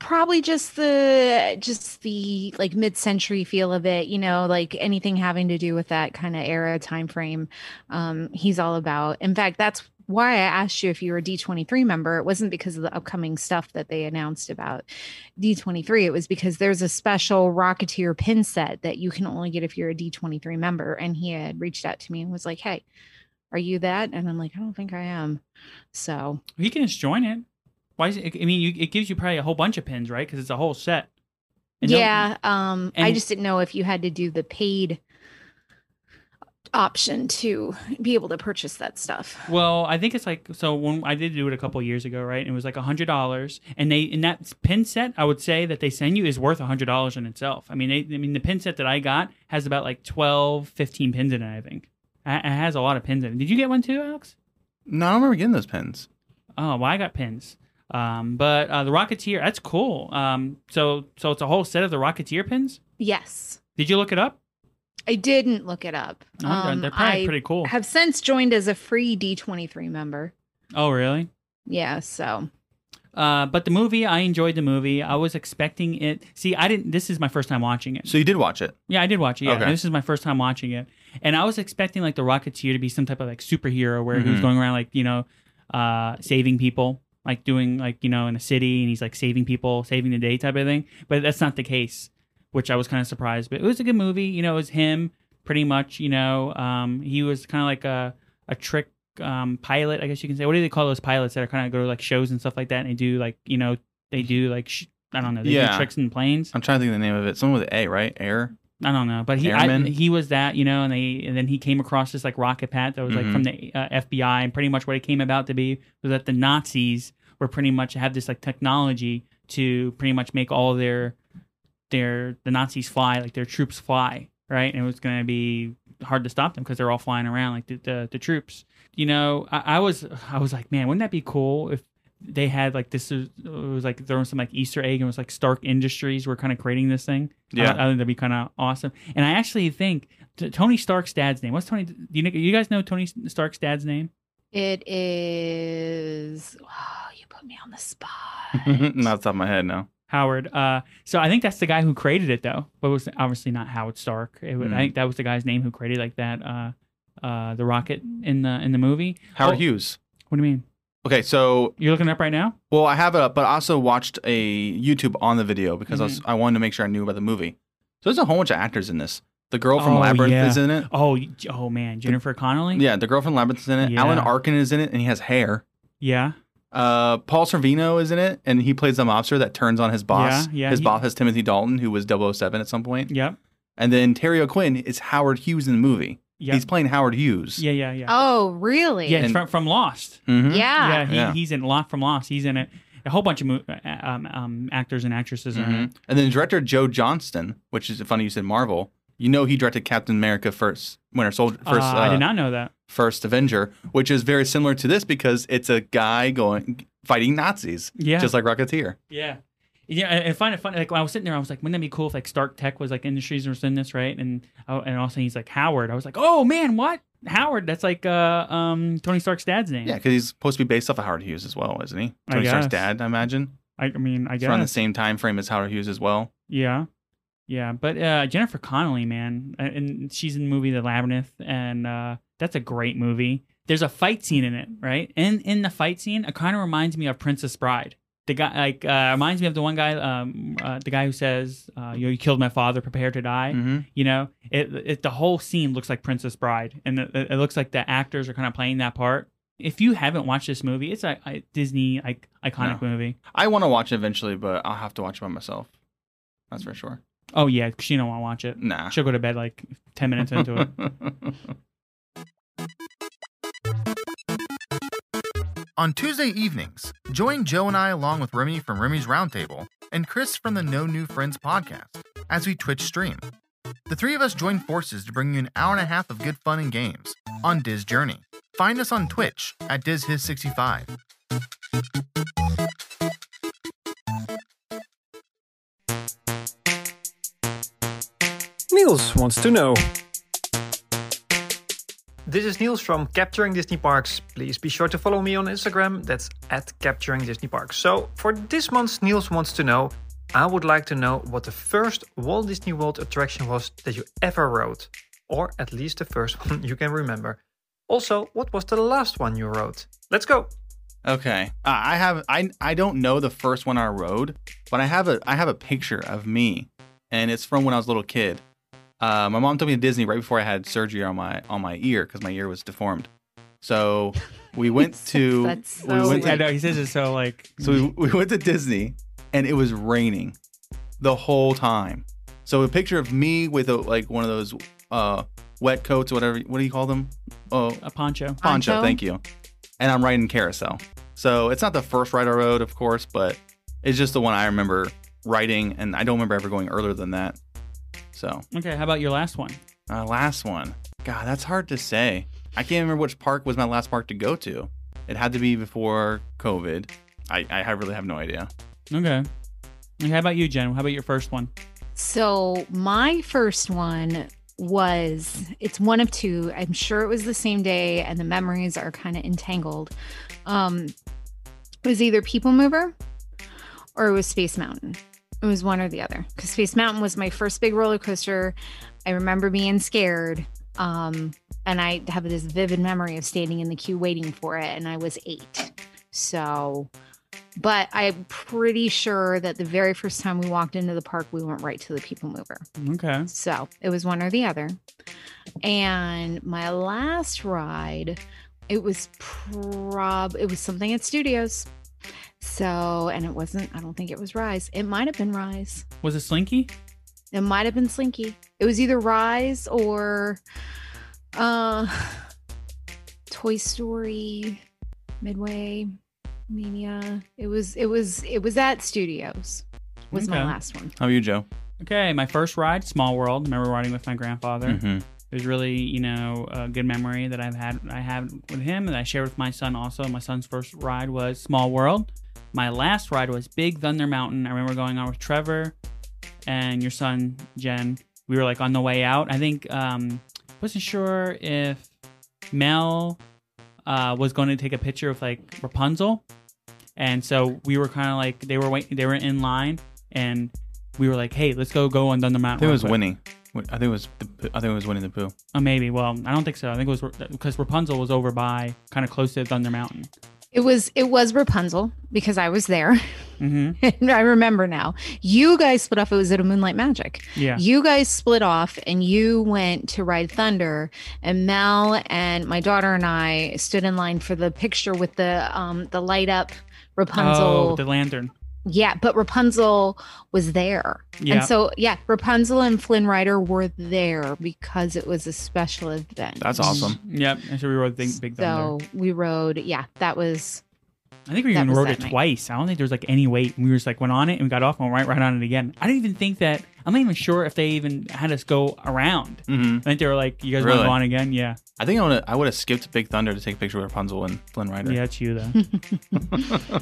probably just the just the like mid-century feel of it, you know, like anything having to do with that kind of era time frame. Um, he's all about. In fact, that's why I asked you if you were a D twenty-three member. It wasn't because of the upcoming stuff that they announced about D twenty-three. It was because there's a special Rocketeer pin set that you can only get if you're a D twenty-three member. And he had reached out to me and was like, "Hey, are you that?" And I'm like, "I don't think I am." So he can just join it. Why is it, I mean, you, it gives you probably a whole bunch of pins, right? Because it's a whole set. And yeah. Um, and I just didn't know if you had to do the paid option to be able to purchase that stuff. Well, I think it's like, so when I did do it a couple of years ago, right? It was like one hundred dollars. And they in that pin set, I would say that they send you is worth one hundred dollars in itself. I mean, they, I mean, the pin set that I got has about like twelve, fifteen pins in it, I think. It has a lot of pins in it. Did you get one too, Alex? No, I don't remember getting those pins. Oh, well, I got pins. Um, but uh, the Rocketeer, that's cool. Um, so so it's a whole set of the Rocketeer pins? Yes. Did you look it up? I didn't look it up. Um, um, they're probably I pretty cool. I have since joined as a free D twenty-three member. Oh, really? Yeah, so... Uh, but the movie, I enjoyed the movie. I was expecting it. See, I didn't. This is my first time watching it. So you did watch it? Yeah, I did watch it. Yeah, okay. This is my first time watching it, and I was expecting like the Rocketeer to be some type of like superhero where mm-hmm. he was going around like, you know, uh, saving people, like doing like, you know, in a city, and he's like saving people, saving the day type of thing. But that's not the case, which I was kind of surprised. But it was a good movie. You know, it was him pretty much. You know, um, he was kind of like a a trick. Um, pilot, I guess you can say. What do they call those pilots that are kind of go to like shows and stuff like that? And they do like, you know, they do like sh- I don't know, they yeah. do tricks in planes. I'm trying to think of the name of it. Someone with an A, right? Air. I don't know, but he I, he was that, you know, and they and then he came across this like rocket pad that was mm-hmm. like from the uh, F B I, and pretty much what it came about to be was that the Nazis were pretty much have this like technology to pretty much make all their their the Nazis fly, like their troops fly, right? And it was going to be hard to stop them because they're all flying around like the the, the troops. You know, I, I was I was like, man, wouldn't that be cool if they had like this? It was like throwing some like Easter egg, and it was like Stark Industries were kind of creating this thing. Yeah, I, I think that'd be kind of awesome. And I actually think t- Tony Stark's dad's name. What's Tony? Do you, you guys know Tony Stark's dad's name? It is. Oh, you put me on the spot. Not off the top of my head, no. Howard. Uh, so I think that's the guy who created it, though. But it was obviously not Howard Stark. It was, mm. I think that was the guy's name who created like that. Uh, Uh, the rocket in the in the movie. Howard oh, Hughes. What do you mean? Okay, so you're looking it up right now. Well, I have it up, but I also watched a YouTube on the video because mm-hmm. I, was, I wanted to make sure I knew about the movie. So there's a whole bunch of actors in this. The girl from oh, Labyrinth yeah. is in it. Oh, oh man, Jennifer the, Connelly. Yeah, the girl from Labyrinth is in it. Yeah. Alan Arkin is in it, and he has hair. Yeah. Uh, Paul Sorvino is in it, and he plays the mobster that turns on his boss. Yeah, yeah. His he, boss is Timothy Dalton, who was double oh seven at some point. Yep. And then Terry O'Quinn is Howard Hughes in the movie. Yep. He's playing Howard Hughes. Yeah, yeah, yeah. Oh, really? Yeah, and, from, from Lost. Mm-hmm. Yeah. Yeah, he, yeah, he's in Lost from Lost. He's in it. A whole bunch of mo- um, um, actors and actresses mm-hmm. in it. And then director Joe Johnston, which is funny you said Marvel. You know he directed Captain America first, Winter Soldier. First, uh, uh, I did not know that. First Avenger, which is very similar to this because it's a guy going fighting Nazis. Yeah. Just like Rocketeer. Yeah. Yeah, I find it funny. Like when I was sitting there, I was like, "Wouldn't that be cool if like Stark Tech was like Industries was in this, right?" And and all of a sudden he's like Howard. I was like, "Oh man, what Howard? That's like uh, um, Tony Stark's dad's name." Yeah, because he's supposed to be based off of Howard Hughes as well, isn't he? Tony Stark's dad, I imagine. I, I mean, I guess it's around the same time frame as Howard Hughes as well. Yeah, yeah. But uh, Jennifer Connelly, man, and she's in the movie The Labyrinth, and uh, that's a great movie. There's a fight scene in it, right? And in the fight scene, it kind of reminds me of Princess Bride. the guy like uh, reminds me of the one guy, um, uh, the guy who says, uh, "You killed my father, prepare to die." Mm-hmm. You know, it, it the whole scene looks like Princess Bride, and it, it looks like the actors are kind of playing that part. If you haven't watched this movie, it's a, a Disney like, iconic no. movie. I want to watch it eventually, but I'll have to watch it by myself. That's for sure. Oh yeah, she don't want to watch it. Nah, she'll go to bed like ten minutes into it. On Tuesday evenings, join Joe and I along with Remy from Remy's Roundtable and Chris from the No New Friends podcast as we Twitch stream. The three of us join forces to bring you an hour and a half of good fun and games on Diz Journey. Find us on Twitch at Diz His sixty-five. Niels wants to know. This is Niels from Capturing Disney Parks. Please be sure to follow me on Instagram. That's at Capturing Disney Parks. So for this month's Niels Wants to Know, I would like to know what the first Walt Disney World attraction was that you ever rode. Or at least the first one you can remember. Also, what was the last one you rode? Let's go. Okay. Uh, I have I I don't know the first one I rode, but I have a I have a picture of me, and it's from when I was a little kid. Uh, my mom took me to Disney right before I had surgery on my on my ear because my ear was deformed. So we went to. That's so we went to, I know he says it's so like. So we we went to Disney, and it was raining the whole time. So a picture of me with a, like one of those uh, wet coats or whatever. What do you call them? Oh, a poncho. Poncho. Poncho. Thank you. And I'm riding carousel. So it's not the first ride I rode, of course, but it's just the one I remember riding, and I don't remember ever going earlier than that. So. Okay, how about your last one? Uh, last one. God, that's hard to say. I can't remember which park was my last park to go to. It had to be before COVID. I, I really have no idea. Okay. How about you, Jen? How about your first one? So my first one was, it's one of two. I'm sure it was the same day, and the memories are kind of entangled. Um, it was either People Mover or it was Space Mountain. It was one or the other, because Space Mountain was my first big roller coaster. I remember being scared, um, and I have this vivid memory of standing in the queue waiting for it, and I was eight. So, but I'm pretty sure that the very first time we walked into the park, we went right to the People Mover. Okay. So it was one or the other. And my last ride, it was prob, it was something at Studios. So, and it wasn't, I don't think it was Rise. It might have been Rise. Was it Slinky? It might have been Slinky. It was either Rise or uh, Toy Story, Midway, Mania. It was, it was, it was at Studios. Was okay. My last one. How are you, Joe? Okay, my first ride, Small World. I remember riding with my grandfather. Mm-hmm. It was really, you know, a good memory that I've had. I have with him, and I share with my son also. My son's first ride was Small World. My last ride was Big Thunder Mountain. I remember going on with Trevor and your son Jen. We were like on the way out. I think um, wasn't sure if Mel uh, was going to take a picture of like Rapunzel, and so we were kind of like they were wait- they were in line, and we were like, hey, let's go go on Thunder Mountain. I think it was quick. Winnie. I think it was the, I think it was Winnie the Pooh. Oh, maybe. Well, I don't think so. I think it was because Rapunzel was over by kind of close to Thunder Mountain. It was it was Rapunzel because I was there. Mm-hmm. And I remember now. You guys split off. It was at a Moonlight Magic. Yeah. You guys split off and you went to ride Thunder, and Mel and my daughter and I stood in line for the picture with the um the light up Rapunzel. Oh, the lantern. Yeah, but Rapunzel was there. Yep. And so, yeah, Rapunzel and Flynn Rider were there because it was a special event. That's awesome. Yep. And so we rode Big, Big Thunder. So we rode, yeah, that was. I think we even rode it night. twice. I don't think there was like any wait. We just like went on it and we got off and went right, right on it again. I don't even think that, I'm not even sure if they even had us go around. Mm-hmm. I think they were like, you guys really? want to go on again? Yeah. I think I would I would have skipped Big Thunder to take a picture with Rapunzel and Flynn Rider. Yeah, it's you though.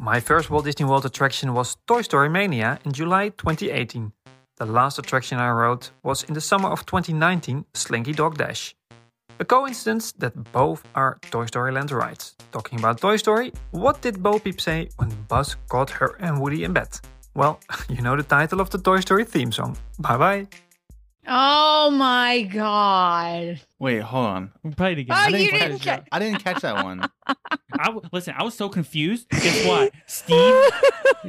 My first Walt Disney World attraction was Toy Story Mania in July twenty eighteen. The last attraction I rode was in the summer of twenty nineteen, Slinky Dog Dash. A coincidence that both are Toy Story Land rides. Talking about Toy Story, what did Bo Peep say when Buzz caught her and Woody in bed? Well, you know the title of the Toy Story theme song. Bye bye. Oh my God. Wait, hold on. We'll play it again. Oh, I didn't, you catch didn't catch I didn't catch that one. I w- listen, I was so confused. Guess what? Steve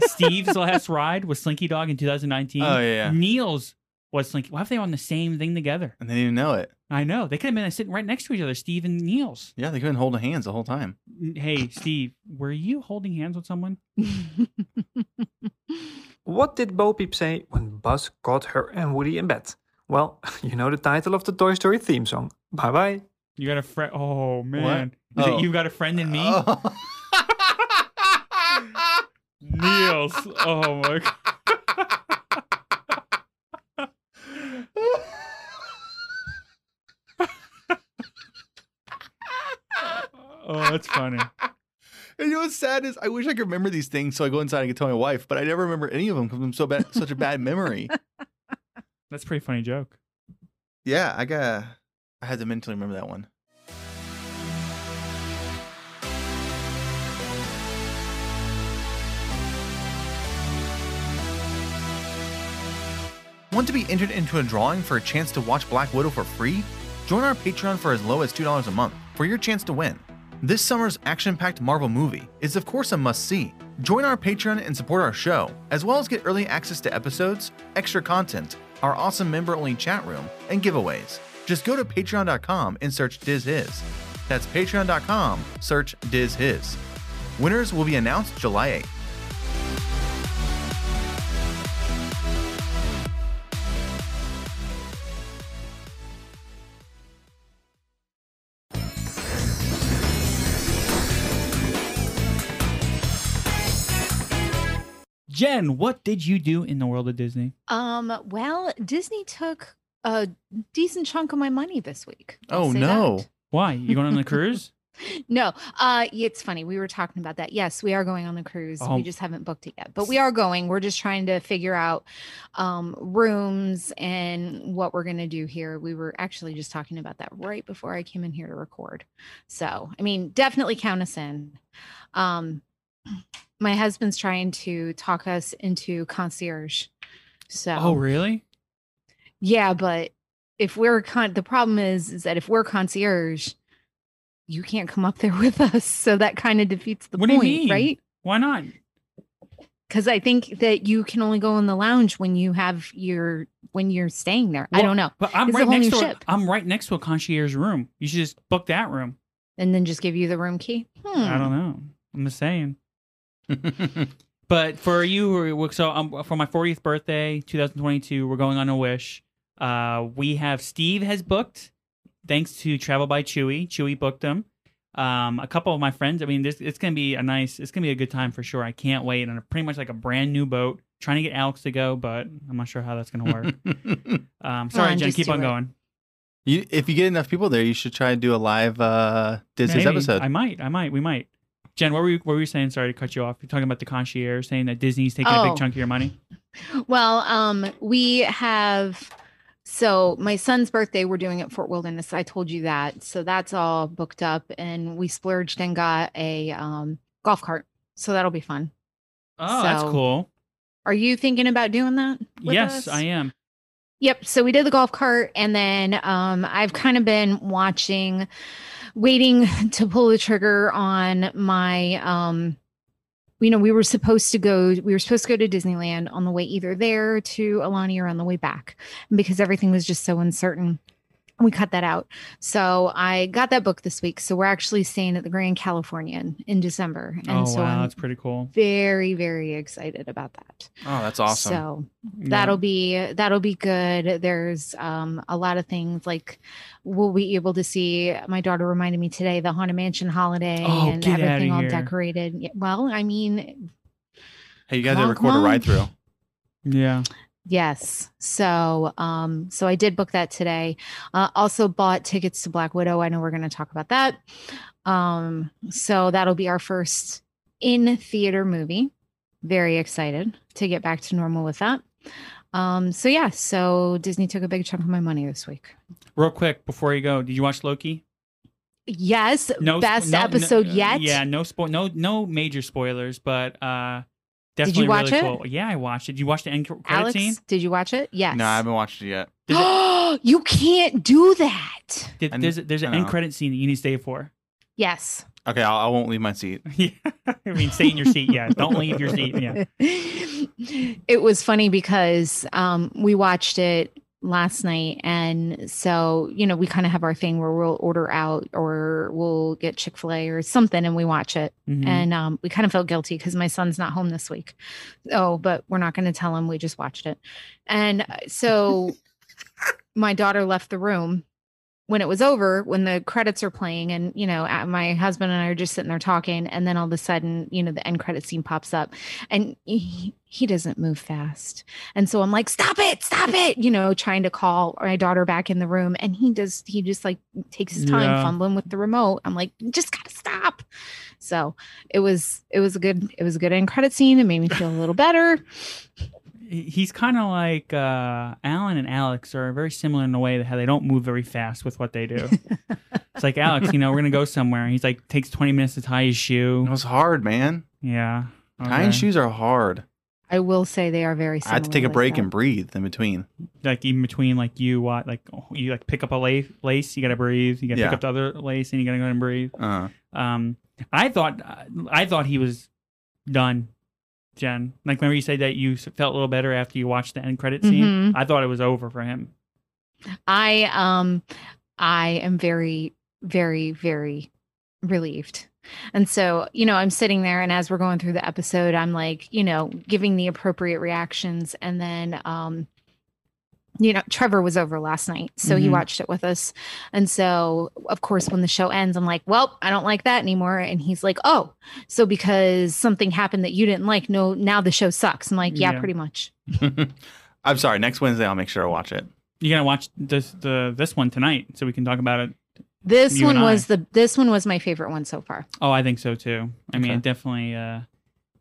Steve's last ride was Slinky Dog in two thousand nineteen. Oh yeah. Neil's was Slinky. Why have they on the same thing together? And they didn't even know it. I know. They could have been sitting right next to each other, Steve and Neil's. Yeah, they couldn't hold hands the whole time. Hey, Steve, were you holding hands with someone? What did Bo Peep say when Buzz caught her and Woody in bed? Well, you know the title of the Toy Story theme song. Bye-bye. You got a friend. Oh, man. Is oh. It, you got a friend in me? Oh. Neil's. Oh, my God. Oh, that's funny. And you know what's sad is I wish I could remember these things so I go inside and I could tell my wife, but I never remember any of them because I'm so bad, such a bad memory. That's a pretty funny joke. Yeah, I got. I had to mentally remember that one. Want to be entered into a drawing for a chance to watch Black Widow for free? Join our Patreon for as low as two dollars a month for your chance to win. This summer's action-packed Marvel movie is of course a must-see. Join our Patreon and support our show, as well as get early access to episodes, extra content, our awesome member-only chat room, and giveaways. Just go to patreon dot com and search DizHiz. That's patreon dot com, search DizHiz. Winners will be announced July eighth. Jen, what did you do in the world of Disney? Um, well, Disney took a decent chunk of my money this week. I'll oh, no. That. Why? You going on the cruise? No. Uh, it's funny. We were talking about that. Yes, we are going on the cruise. Oh. We just haven't booked it yet, but we are going. We're just trying to figure out um, rooms and what we're going to do here. We were actually just talking about that right before I came in here to record. So, I mean, definitely count us in. Um My husband's trying to talk us into concierge. So. Oh, really? Yeah, but if we're con- the problem is is that if we're concierge, you can't come up there with us. So that kind of defeats the what point, do you mean? Right? Why not? Because I think that you can only go in the lounge when you have your when you're staying there. Well, I don't know. But I'm right next to a, I'm right next to a concierge room. You should just book that room. And then just give you the room key. Hmm. I don't know. I'm just saying. But for you, so um, for my fortieth birthday, two thousand twenty-two, we're going on a wish. Uh, we have Steve has booked, thanks to Travel by Chewy. Chewy booked them. Um, a couple of my friends. I mean, this it's gonna be a nice, it's gonna be a good time for sure. I can't wait. On pretty much like a brand new boat. Trying to get Alex to go, but I'm not sure how that's gonna work. um, sorry, on, Jen, keep on it. Going. You, if you get enough people there, you should try to do a live uh, Disney episode. I might, I might, we might. Jen, what were you what were you saying? Sorry to cut you off. You're talking about the concierge, saying that Disney's taking oh. a big chunk of your money. Well, um, we have so my son's birthday, we're doing at Fort Wilderness. I told you that, so that's all booked up, and we splurged and got a um, golf cart, so that'll be fun. Oh, so, that's cool. Are you thinking about doing that? With yes, us? I am. Yep. So we did the golf cart, and then um, I've kind of been watching. Waiting to pull the trigger on my, um, you know, we were supposed to go, we were supposed to go to Disneyland on the way either there to Alani or on the way back because everything was just so uncertain. We cut that out. So I got that booked this week. So we're actually staying at the Grand Californian in December. And oh, so wow. I'm that's pretty cool. Very, very excited about that. Oh, that's awesome. So that'll yeah. be that'll be good. There's um, a lot of things like we'll be able to see. My daughter reminded me today, the Haunted Mansion holiday oh, and everything all decorated. Yeah, well, I mean. Hey, you guys did record on. A ride through. Yeah. Yes. So um, so I did book that today. Uh, also bought tickets to Black Widow. I know we're going to talk about that. Um, so that'll be our first in-theater movie. Very excited to get back to normal with that. Um, so, yeah. So Disney took a big chunk of my money this week. Real quick, before you go, did you watch Loki? Yes. No, best no, episode no, yet. Yeah. No, spo- no, no major spoilers, but... Uh... Definitely did you watch really it? Cool. Yeah, I watched it. Did you watch the end credit Alex, scene? Did you watch it? Yes. No, I haven't watched it yet. Oh, you can't do that. Did, there's there's an end credit scene that you need to stay for. Yes. Okay, I'll, I won't leave my seat. Yeah, I mean, stay in your seat. Yeah, don't leave your seat. Yeah. It was funny because um, we watched it last night, and so you know we kind of have our thing where we'll order out or we'll get Chick-fil-A or something, and we watch it. Mm-hmm. And um, we kind of felt guilty because my son's not home this week. Oh, but we're not going to tell him we just watched it. And so my daughter left the room when it was over, when the credits are playing, and, you know, my husband and I are just sitting there talking. And then all of a sudden, you know, the end credit scene pops up, and he, he doesn't move fast. And so I'm like, stop it, stop it, you know, trying to call my daughter back in the room. And he does, he just like takes his time yeah. fumbling with the remote. I'm like, just gotta stop. So it was, it was a good, it was a good end credit scene. It made me feel a little better. He's kind of like uh, Alan and Alex are very similar in the way that how they don't move very fast with what they do. It's like, Alex, you know, we're going to go somewhere. And he's like, takes twenty minutes to tie his shoe. It was hard, man. Yeah. Okay. Tying shoes are hard. I will say they are very similar. I had to take a break like and breathe in between. Like in between, like you what, like you like pick up a lace, you got to breathe. You got to yeah. pick up the other lace and you got to go and breathe. Uh-huh. Um, I thought I thought he was done. Jen, like remember you said that you felt a little better after you watched the end credit scene. Mm-hmm. I thought it was over for him. I um, I am very, very, very relieved. And so, you know, I'm sitting there, and as we're going through the episode, I'm like, you know, giving the appropriate reactions. And then, um, you know, Trevor was over last night, so mm-hmm. he watched it with us. And so, of course, when the show ends, I'm like, well, I don't like that anymore. And he's like, oh, so because something happened that you didn't like, no, now the show sucks. I'm like, yeah, yeah. pretty much. I'm sorry. Next Wednesday, I'll make sure I watch it. You're going to watch this the this one tonight so we can talk about it. This one was the this one was my favorite one so far. Oh, I think so, too. I okay. mean, it definitely. Uh...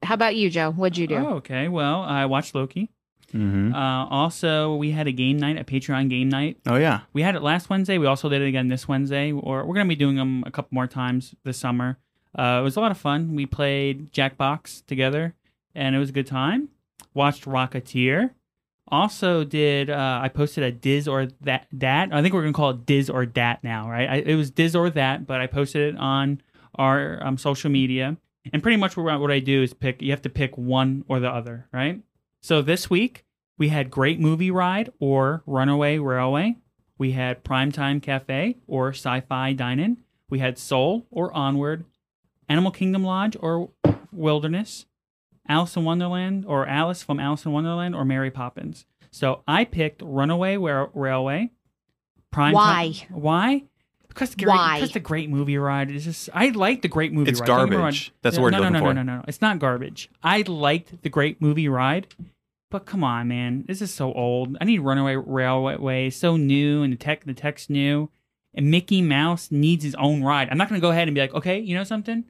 How about you, Joe? What'd you do? Oh, okay. Well, I watched Loki. Mm-hmm. Uh, also, we had a game night, a Patreon game night. Oh, yeah. We had it last Wednesday. We also did it again this Wednesday. Or we're going to be doing them a couple more times this summer. Uh, it was a lot of fun. We played Jackbox together, and it was a good time. Watched Rocketeer. Also did, uh, I posted a Diz or that, that. I think we're going to call it Diz or Dat now, right? I, it was Diz or That, but I posted it on our um, social media. And pretty much what, what I do is pick, you have to pick one or the other, right? So this week, we had Great Movie Ride or Runaway Railway. We had Primetime Cafe or Sci-Fi Dine-In. We had Soul or Onward. Animal Kingdom Lodge or Wilderness. Alice in Wonderland or Alice from Alice in Wonderland or Mary Poppins. So I picked Runaway Ra- Railway. Prime Why? Time. Why? Because the, Why? Because the Great Movie Ride is just... I liked the Great Movie it's Ride. It's garbage. That's no, what we're no, looking no, no, for. No, no, no, no. It's not garbage. I liked the Great Movie Ride, but come on, man. This is so old. I need Runaway Railway. So new, and the tech, the tech's new. And Mickey Mouse needs his own ride. I'm not going to go ahead and be like, okay, you know something?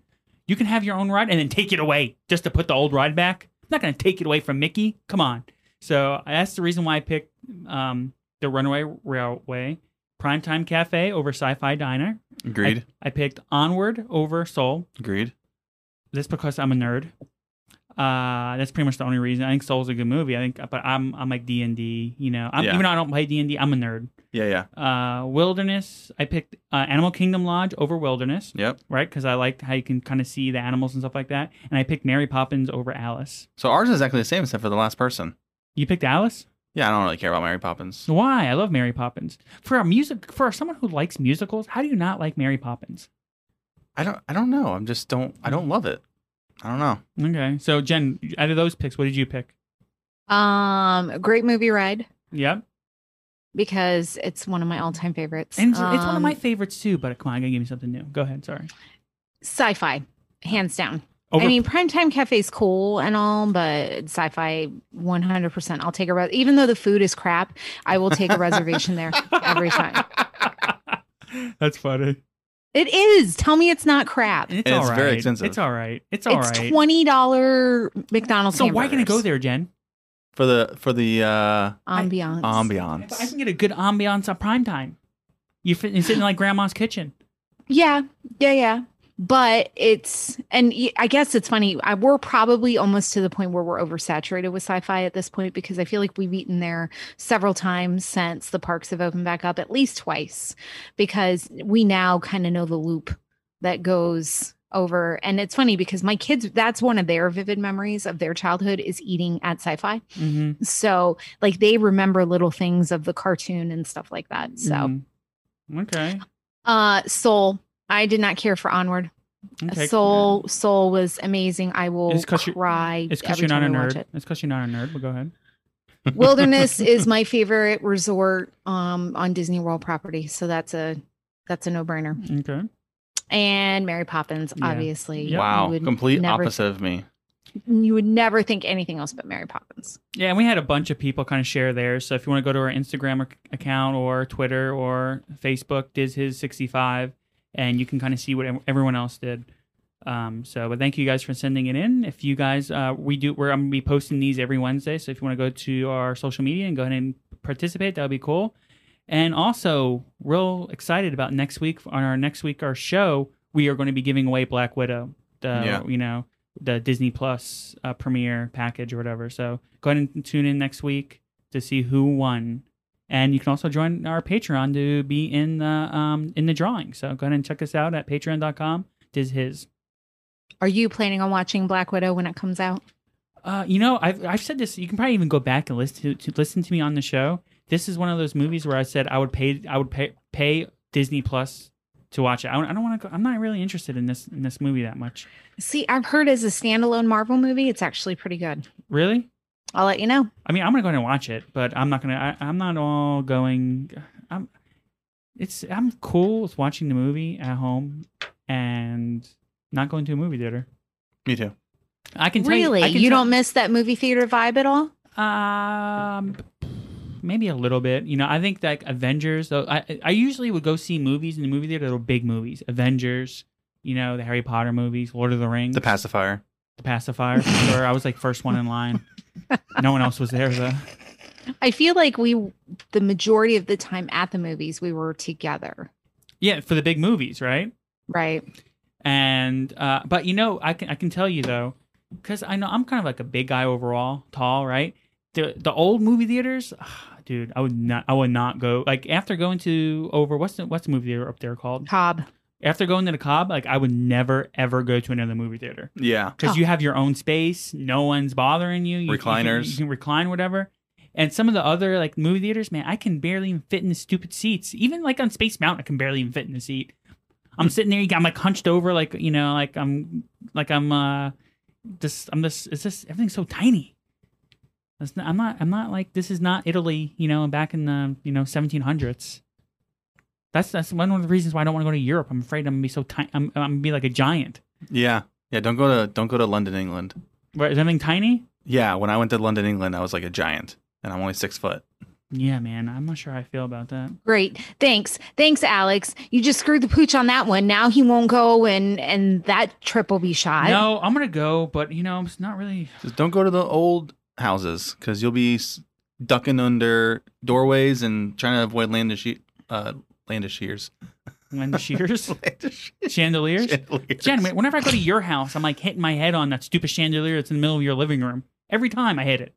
You can have your own ride and then take it away just to put the old ride back. I'm not going to take it away from Mickey. Come on. So that's the reason why I picked um, the Runaway Railway. Primetime Cafe over Sci-Fi Diner. Agreed. I, I picked Onward over Soul. Agreed. That's because I'm a nerd. Uh, that's pretty much the only reason. I think Soul's a good movie. I think, but I'm I'm like D and D. You know, I'm, yeah. even though I don't play D and D, I'm a nerd. Yeah, yeah. Uh, Wilderness. I picked uh, Animal Kingdom Lodge over Wilderness. Yep. Right, because I liked how you can kind of see the animals and stuff like that. And I picked Mary Poppins over Alice. So ours is exactly the same except for the last person. You picked Alice? Yeah, I don't really care about Mary Poppins. Why? I love Mary Poppins. For a music, for someone who likes musicals, how do you not like Mary Poppins? I don't. I don't know. I'm just don't. I don't love it. I don't know. Okay, so Jen, out of those picks, what did you pick? Um, Great Movie Ride. Yep. Because it's one of my all-time favorites, and it's, um, it's one of my favorites too. But come on, I gotta give me something new. Go ahead. Sorry. Sci-fi, hands down. Over- I mean, Primetime Cafe is cool and all, but Sci-Fi, one hundred percent. I'll take a re- even though the food is crap, I will take a reservation there every time. That's funny. It is. Tell me it's not crap. It's, it's all right. Very expensive. It's all right. It's all it's right. It's twenty dollars McDonald's. So hamburgers. Why can I go there, Jen? For the for the uh, ambiance. I, ambiance. I can get a good ambiance on Primetime. You fit, you're sitting in like Grandma's kitchen. Yeah. Yeah. Yeah. But it's, and I guess it's funny, I, we're probably almost to the point where we're oversaturated with sci-fi at this point, because I feel like we've eaten there several times since the parks have opened back up, at least twice, because we now kind of know the loop that goes over. And it's funny because my kids, that's one of their vivid memories of their childhood, is eating at sci-fi. Mm-hmm. So like they remember little things of the cartoon and stuff like that. So, mm-hmm. okay. Uh, Soul. I did not care for Onward. Okay. Soul, yeah. Soul was amazing. I will it's cry. You, it's because you're not a nerd. It. It's because you're not a nerd. But go ahead. Wilderness is my favorite resort um, on Disney World property, so that's a that's a no-brainer. Okay. And Mary Poppins, yeah. obviously. Yeah. Wow, complete opposite th- of me. You would never think anything else but Mary Poppins. Yeah, and we had a bunch of people kind of share theirs. So if you want to go to our Instagram account or Twitter or Facebook, Diz His sixty-five. And you can kind of see what everyone else did. Um, so, but thank you guys for sending it in. If you guys, uh, we do, we're I'm gonna be posting these every Wednesday. So if you want to go to our social media and go ahead and participate, that would be cool. And also, real excited about next week. On our next week, our show, we are going to be giving away Black Widow, the yeah. you know the Disney Plus uh, premiere package or whatever. So go ahead and tune in next week to see who won. And you can also join our Patreon to be in the um, in the drawing. So go ahead and check us out at patreon dot com. Diz His. Are you planning on watching Black Widow when it comes out? Uh, you know, I've I've said this. You can probably even go back and listen to, to listen to me on the show. This is one of those movies where I said I would pay I would pay, pay Disney Plus to watch it. I don't, I don't want to. I'm not really interested in this in this movie that much. See, I've heard as a standalone Marvel movie, it's actually pretty good. Really? I'll let you know. I mean, I'm gonna go and watch it, but I'm not gonna. I, I'm not all going. I'm. It's. I'm cool with watching the movie at home and not going to a movie theater. Me too. I can tell really. You, I can you tell, don't miss that movie theater vibe at all. Um, maybe a little bit. You know, I think like Avengers. Though, I I usually would go see movies in the movie theater. Little big movies, Avengers. You know, the Harry Potter movies, Lord of the Rings, The Pacifier. The Pacifier. For sure. I was like first one in line. No one else was there, though. I feel like we, the majority of the time at the movies, we were together. Yeah, for the big movies, right? Right. And uh, but you know, I can I can tell you though, because I know I'm kind of like a big guy overall, tall, right? The the old movie theaters, ugh, dude, I would not I would not go like after going to over what's the what's the movie theater up there called? Cobb. After going to the Cobb, like I would never ever go to another movie theater. Yeah, because oh. you have your own space, no one's bothering you. you Recliners, you can, you can recline whatever. And some of the other like movie theaters, man, I can barely even fit in the stupid seats. Even like on Space Mountain, I can barely even fit in the seat. I'm sitting there, I'm like hunched over, like you know, like I'm, like I'm, uh, just I'm just it's just everything's so tiny. That's not, I'm not, I'm not like this is not Italy, you know, back in the you know seventeen hundreds. That's that's one of the reasons why I don't want to go to Europe. I'm afraid I'm gonna be so tiny. I'm, I'm gonna be like a giant. Yeah, yeah. Don't go to don't go to London, England. Where, is anything tiny? Yeah. When I went to London, England, I was like a giant, and I'm only six foot. Yeah, man. I'm not sure how I feel about that. Great. Thanks. Thanks, Alex. You just screwed the pooch on that one. Now he won't go, and and that trip will be shot. No, I'm gonna go, but you know, it's not really. Just don't go to the old houses because you'll be ducking under doorways and trying to avoid land to shoot. Uh, Landishears. Landishears? Landishears. Chandeliers? Chandeliers. Jen, whenever I go to your house, I'm like hitting my head on that stupid chandelier that's in the middle of your living room. Every time I hit it.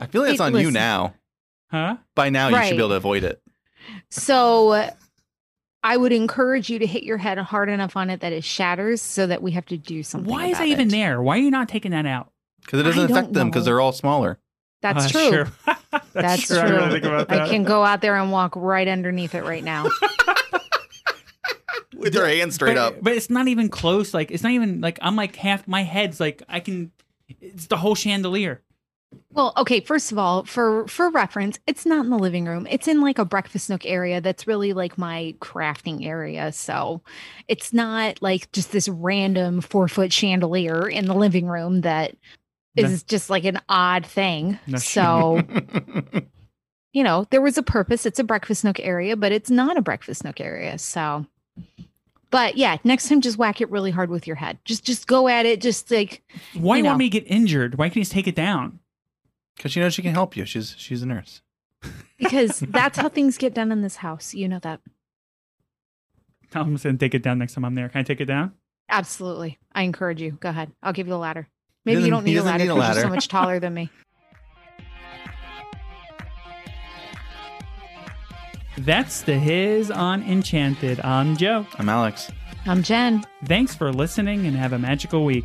I feel like it's on listen. You now. Huh? By now, right. You should be able to avoid it. So uh, I would encourage you to hit your head hard enough on it that it shatters so that we have to do something Why about is that it. Even there? Why are you not taking that out? Because it doesn't I affect them because they're all smaller. That's, oh, that's true. true. That's, that's true. true. I, really think about that. I can go out there and walk right underneath it right now. With your hand straight but, up. But it's not even close. Like, it's not even like I'm like half my head's like I can. It's the whole chandelier. Well, okay. First of all, for for reference, it's not in the living room. It's in like a breakfast nook area. That's really like my crafting area. So it's not like just this random four foot chandelier in the living room that. Is just like an odd thing. No, so, you know, there was a purpose. It's a breakfast nook area, but it's not a breakfast nook area. So, but yeah, next time just whack it really hard with your head. Just just go at it. Just like. Why you know. Want me to get injured? Why can't you just take it down? Because she knows she can help you. She's she's a nurse. Because that's how things get done in this house. You know that. I'm just going to take it down next time I'm there. Can I take it down? Absolutely. I encourage you. Go ahead. I'll give you a ladder. Maybe you don't need a ladder because you're so much taller than me. That's the His on Enchanted. I'm Joe. I'm Alex. I'm Jen. Thanks for listening and have a magical week.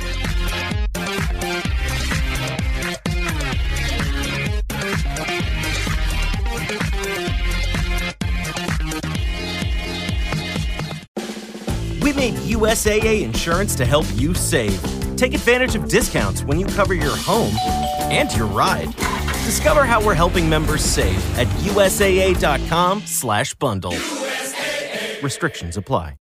We made U S A A insurance to help you save. Take advantage of discounts when you cover your home and your ride. Discover how we're helping members save at U S A A dot com slash bundle. U S A A. Restrictions apply.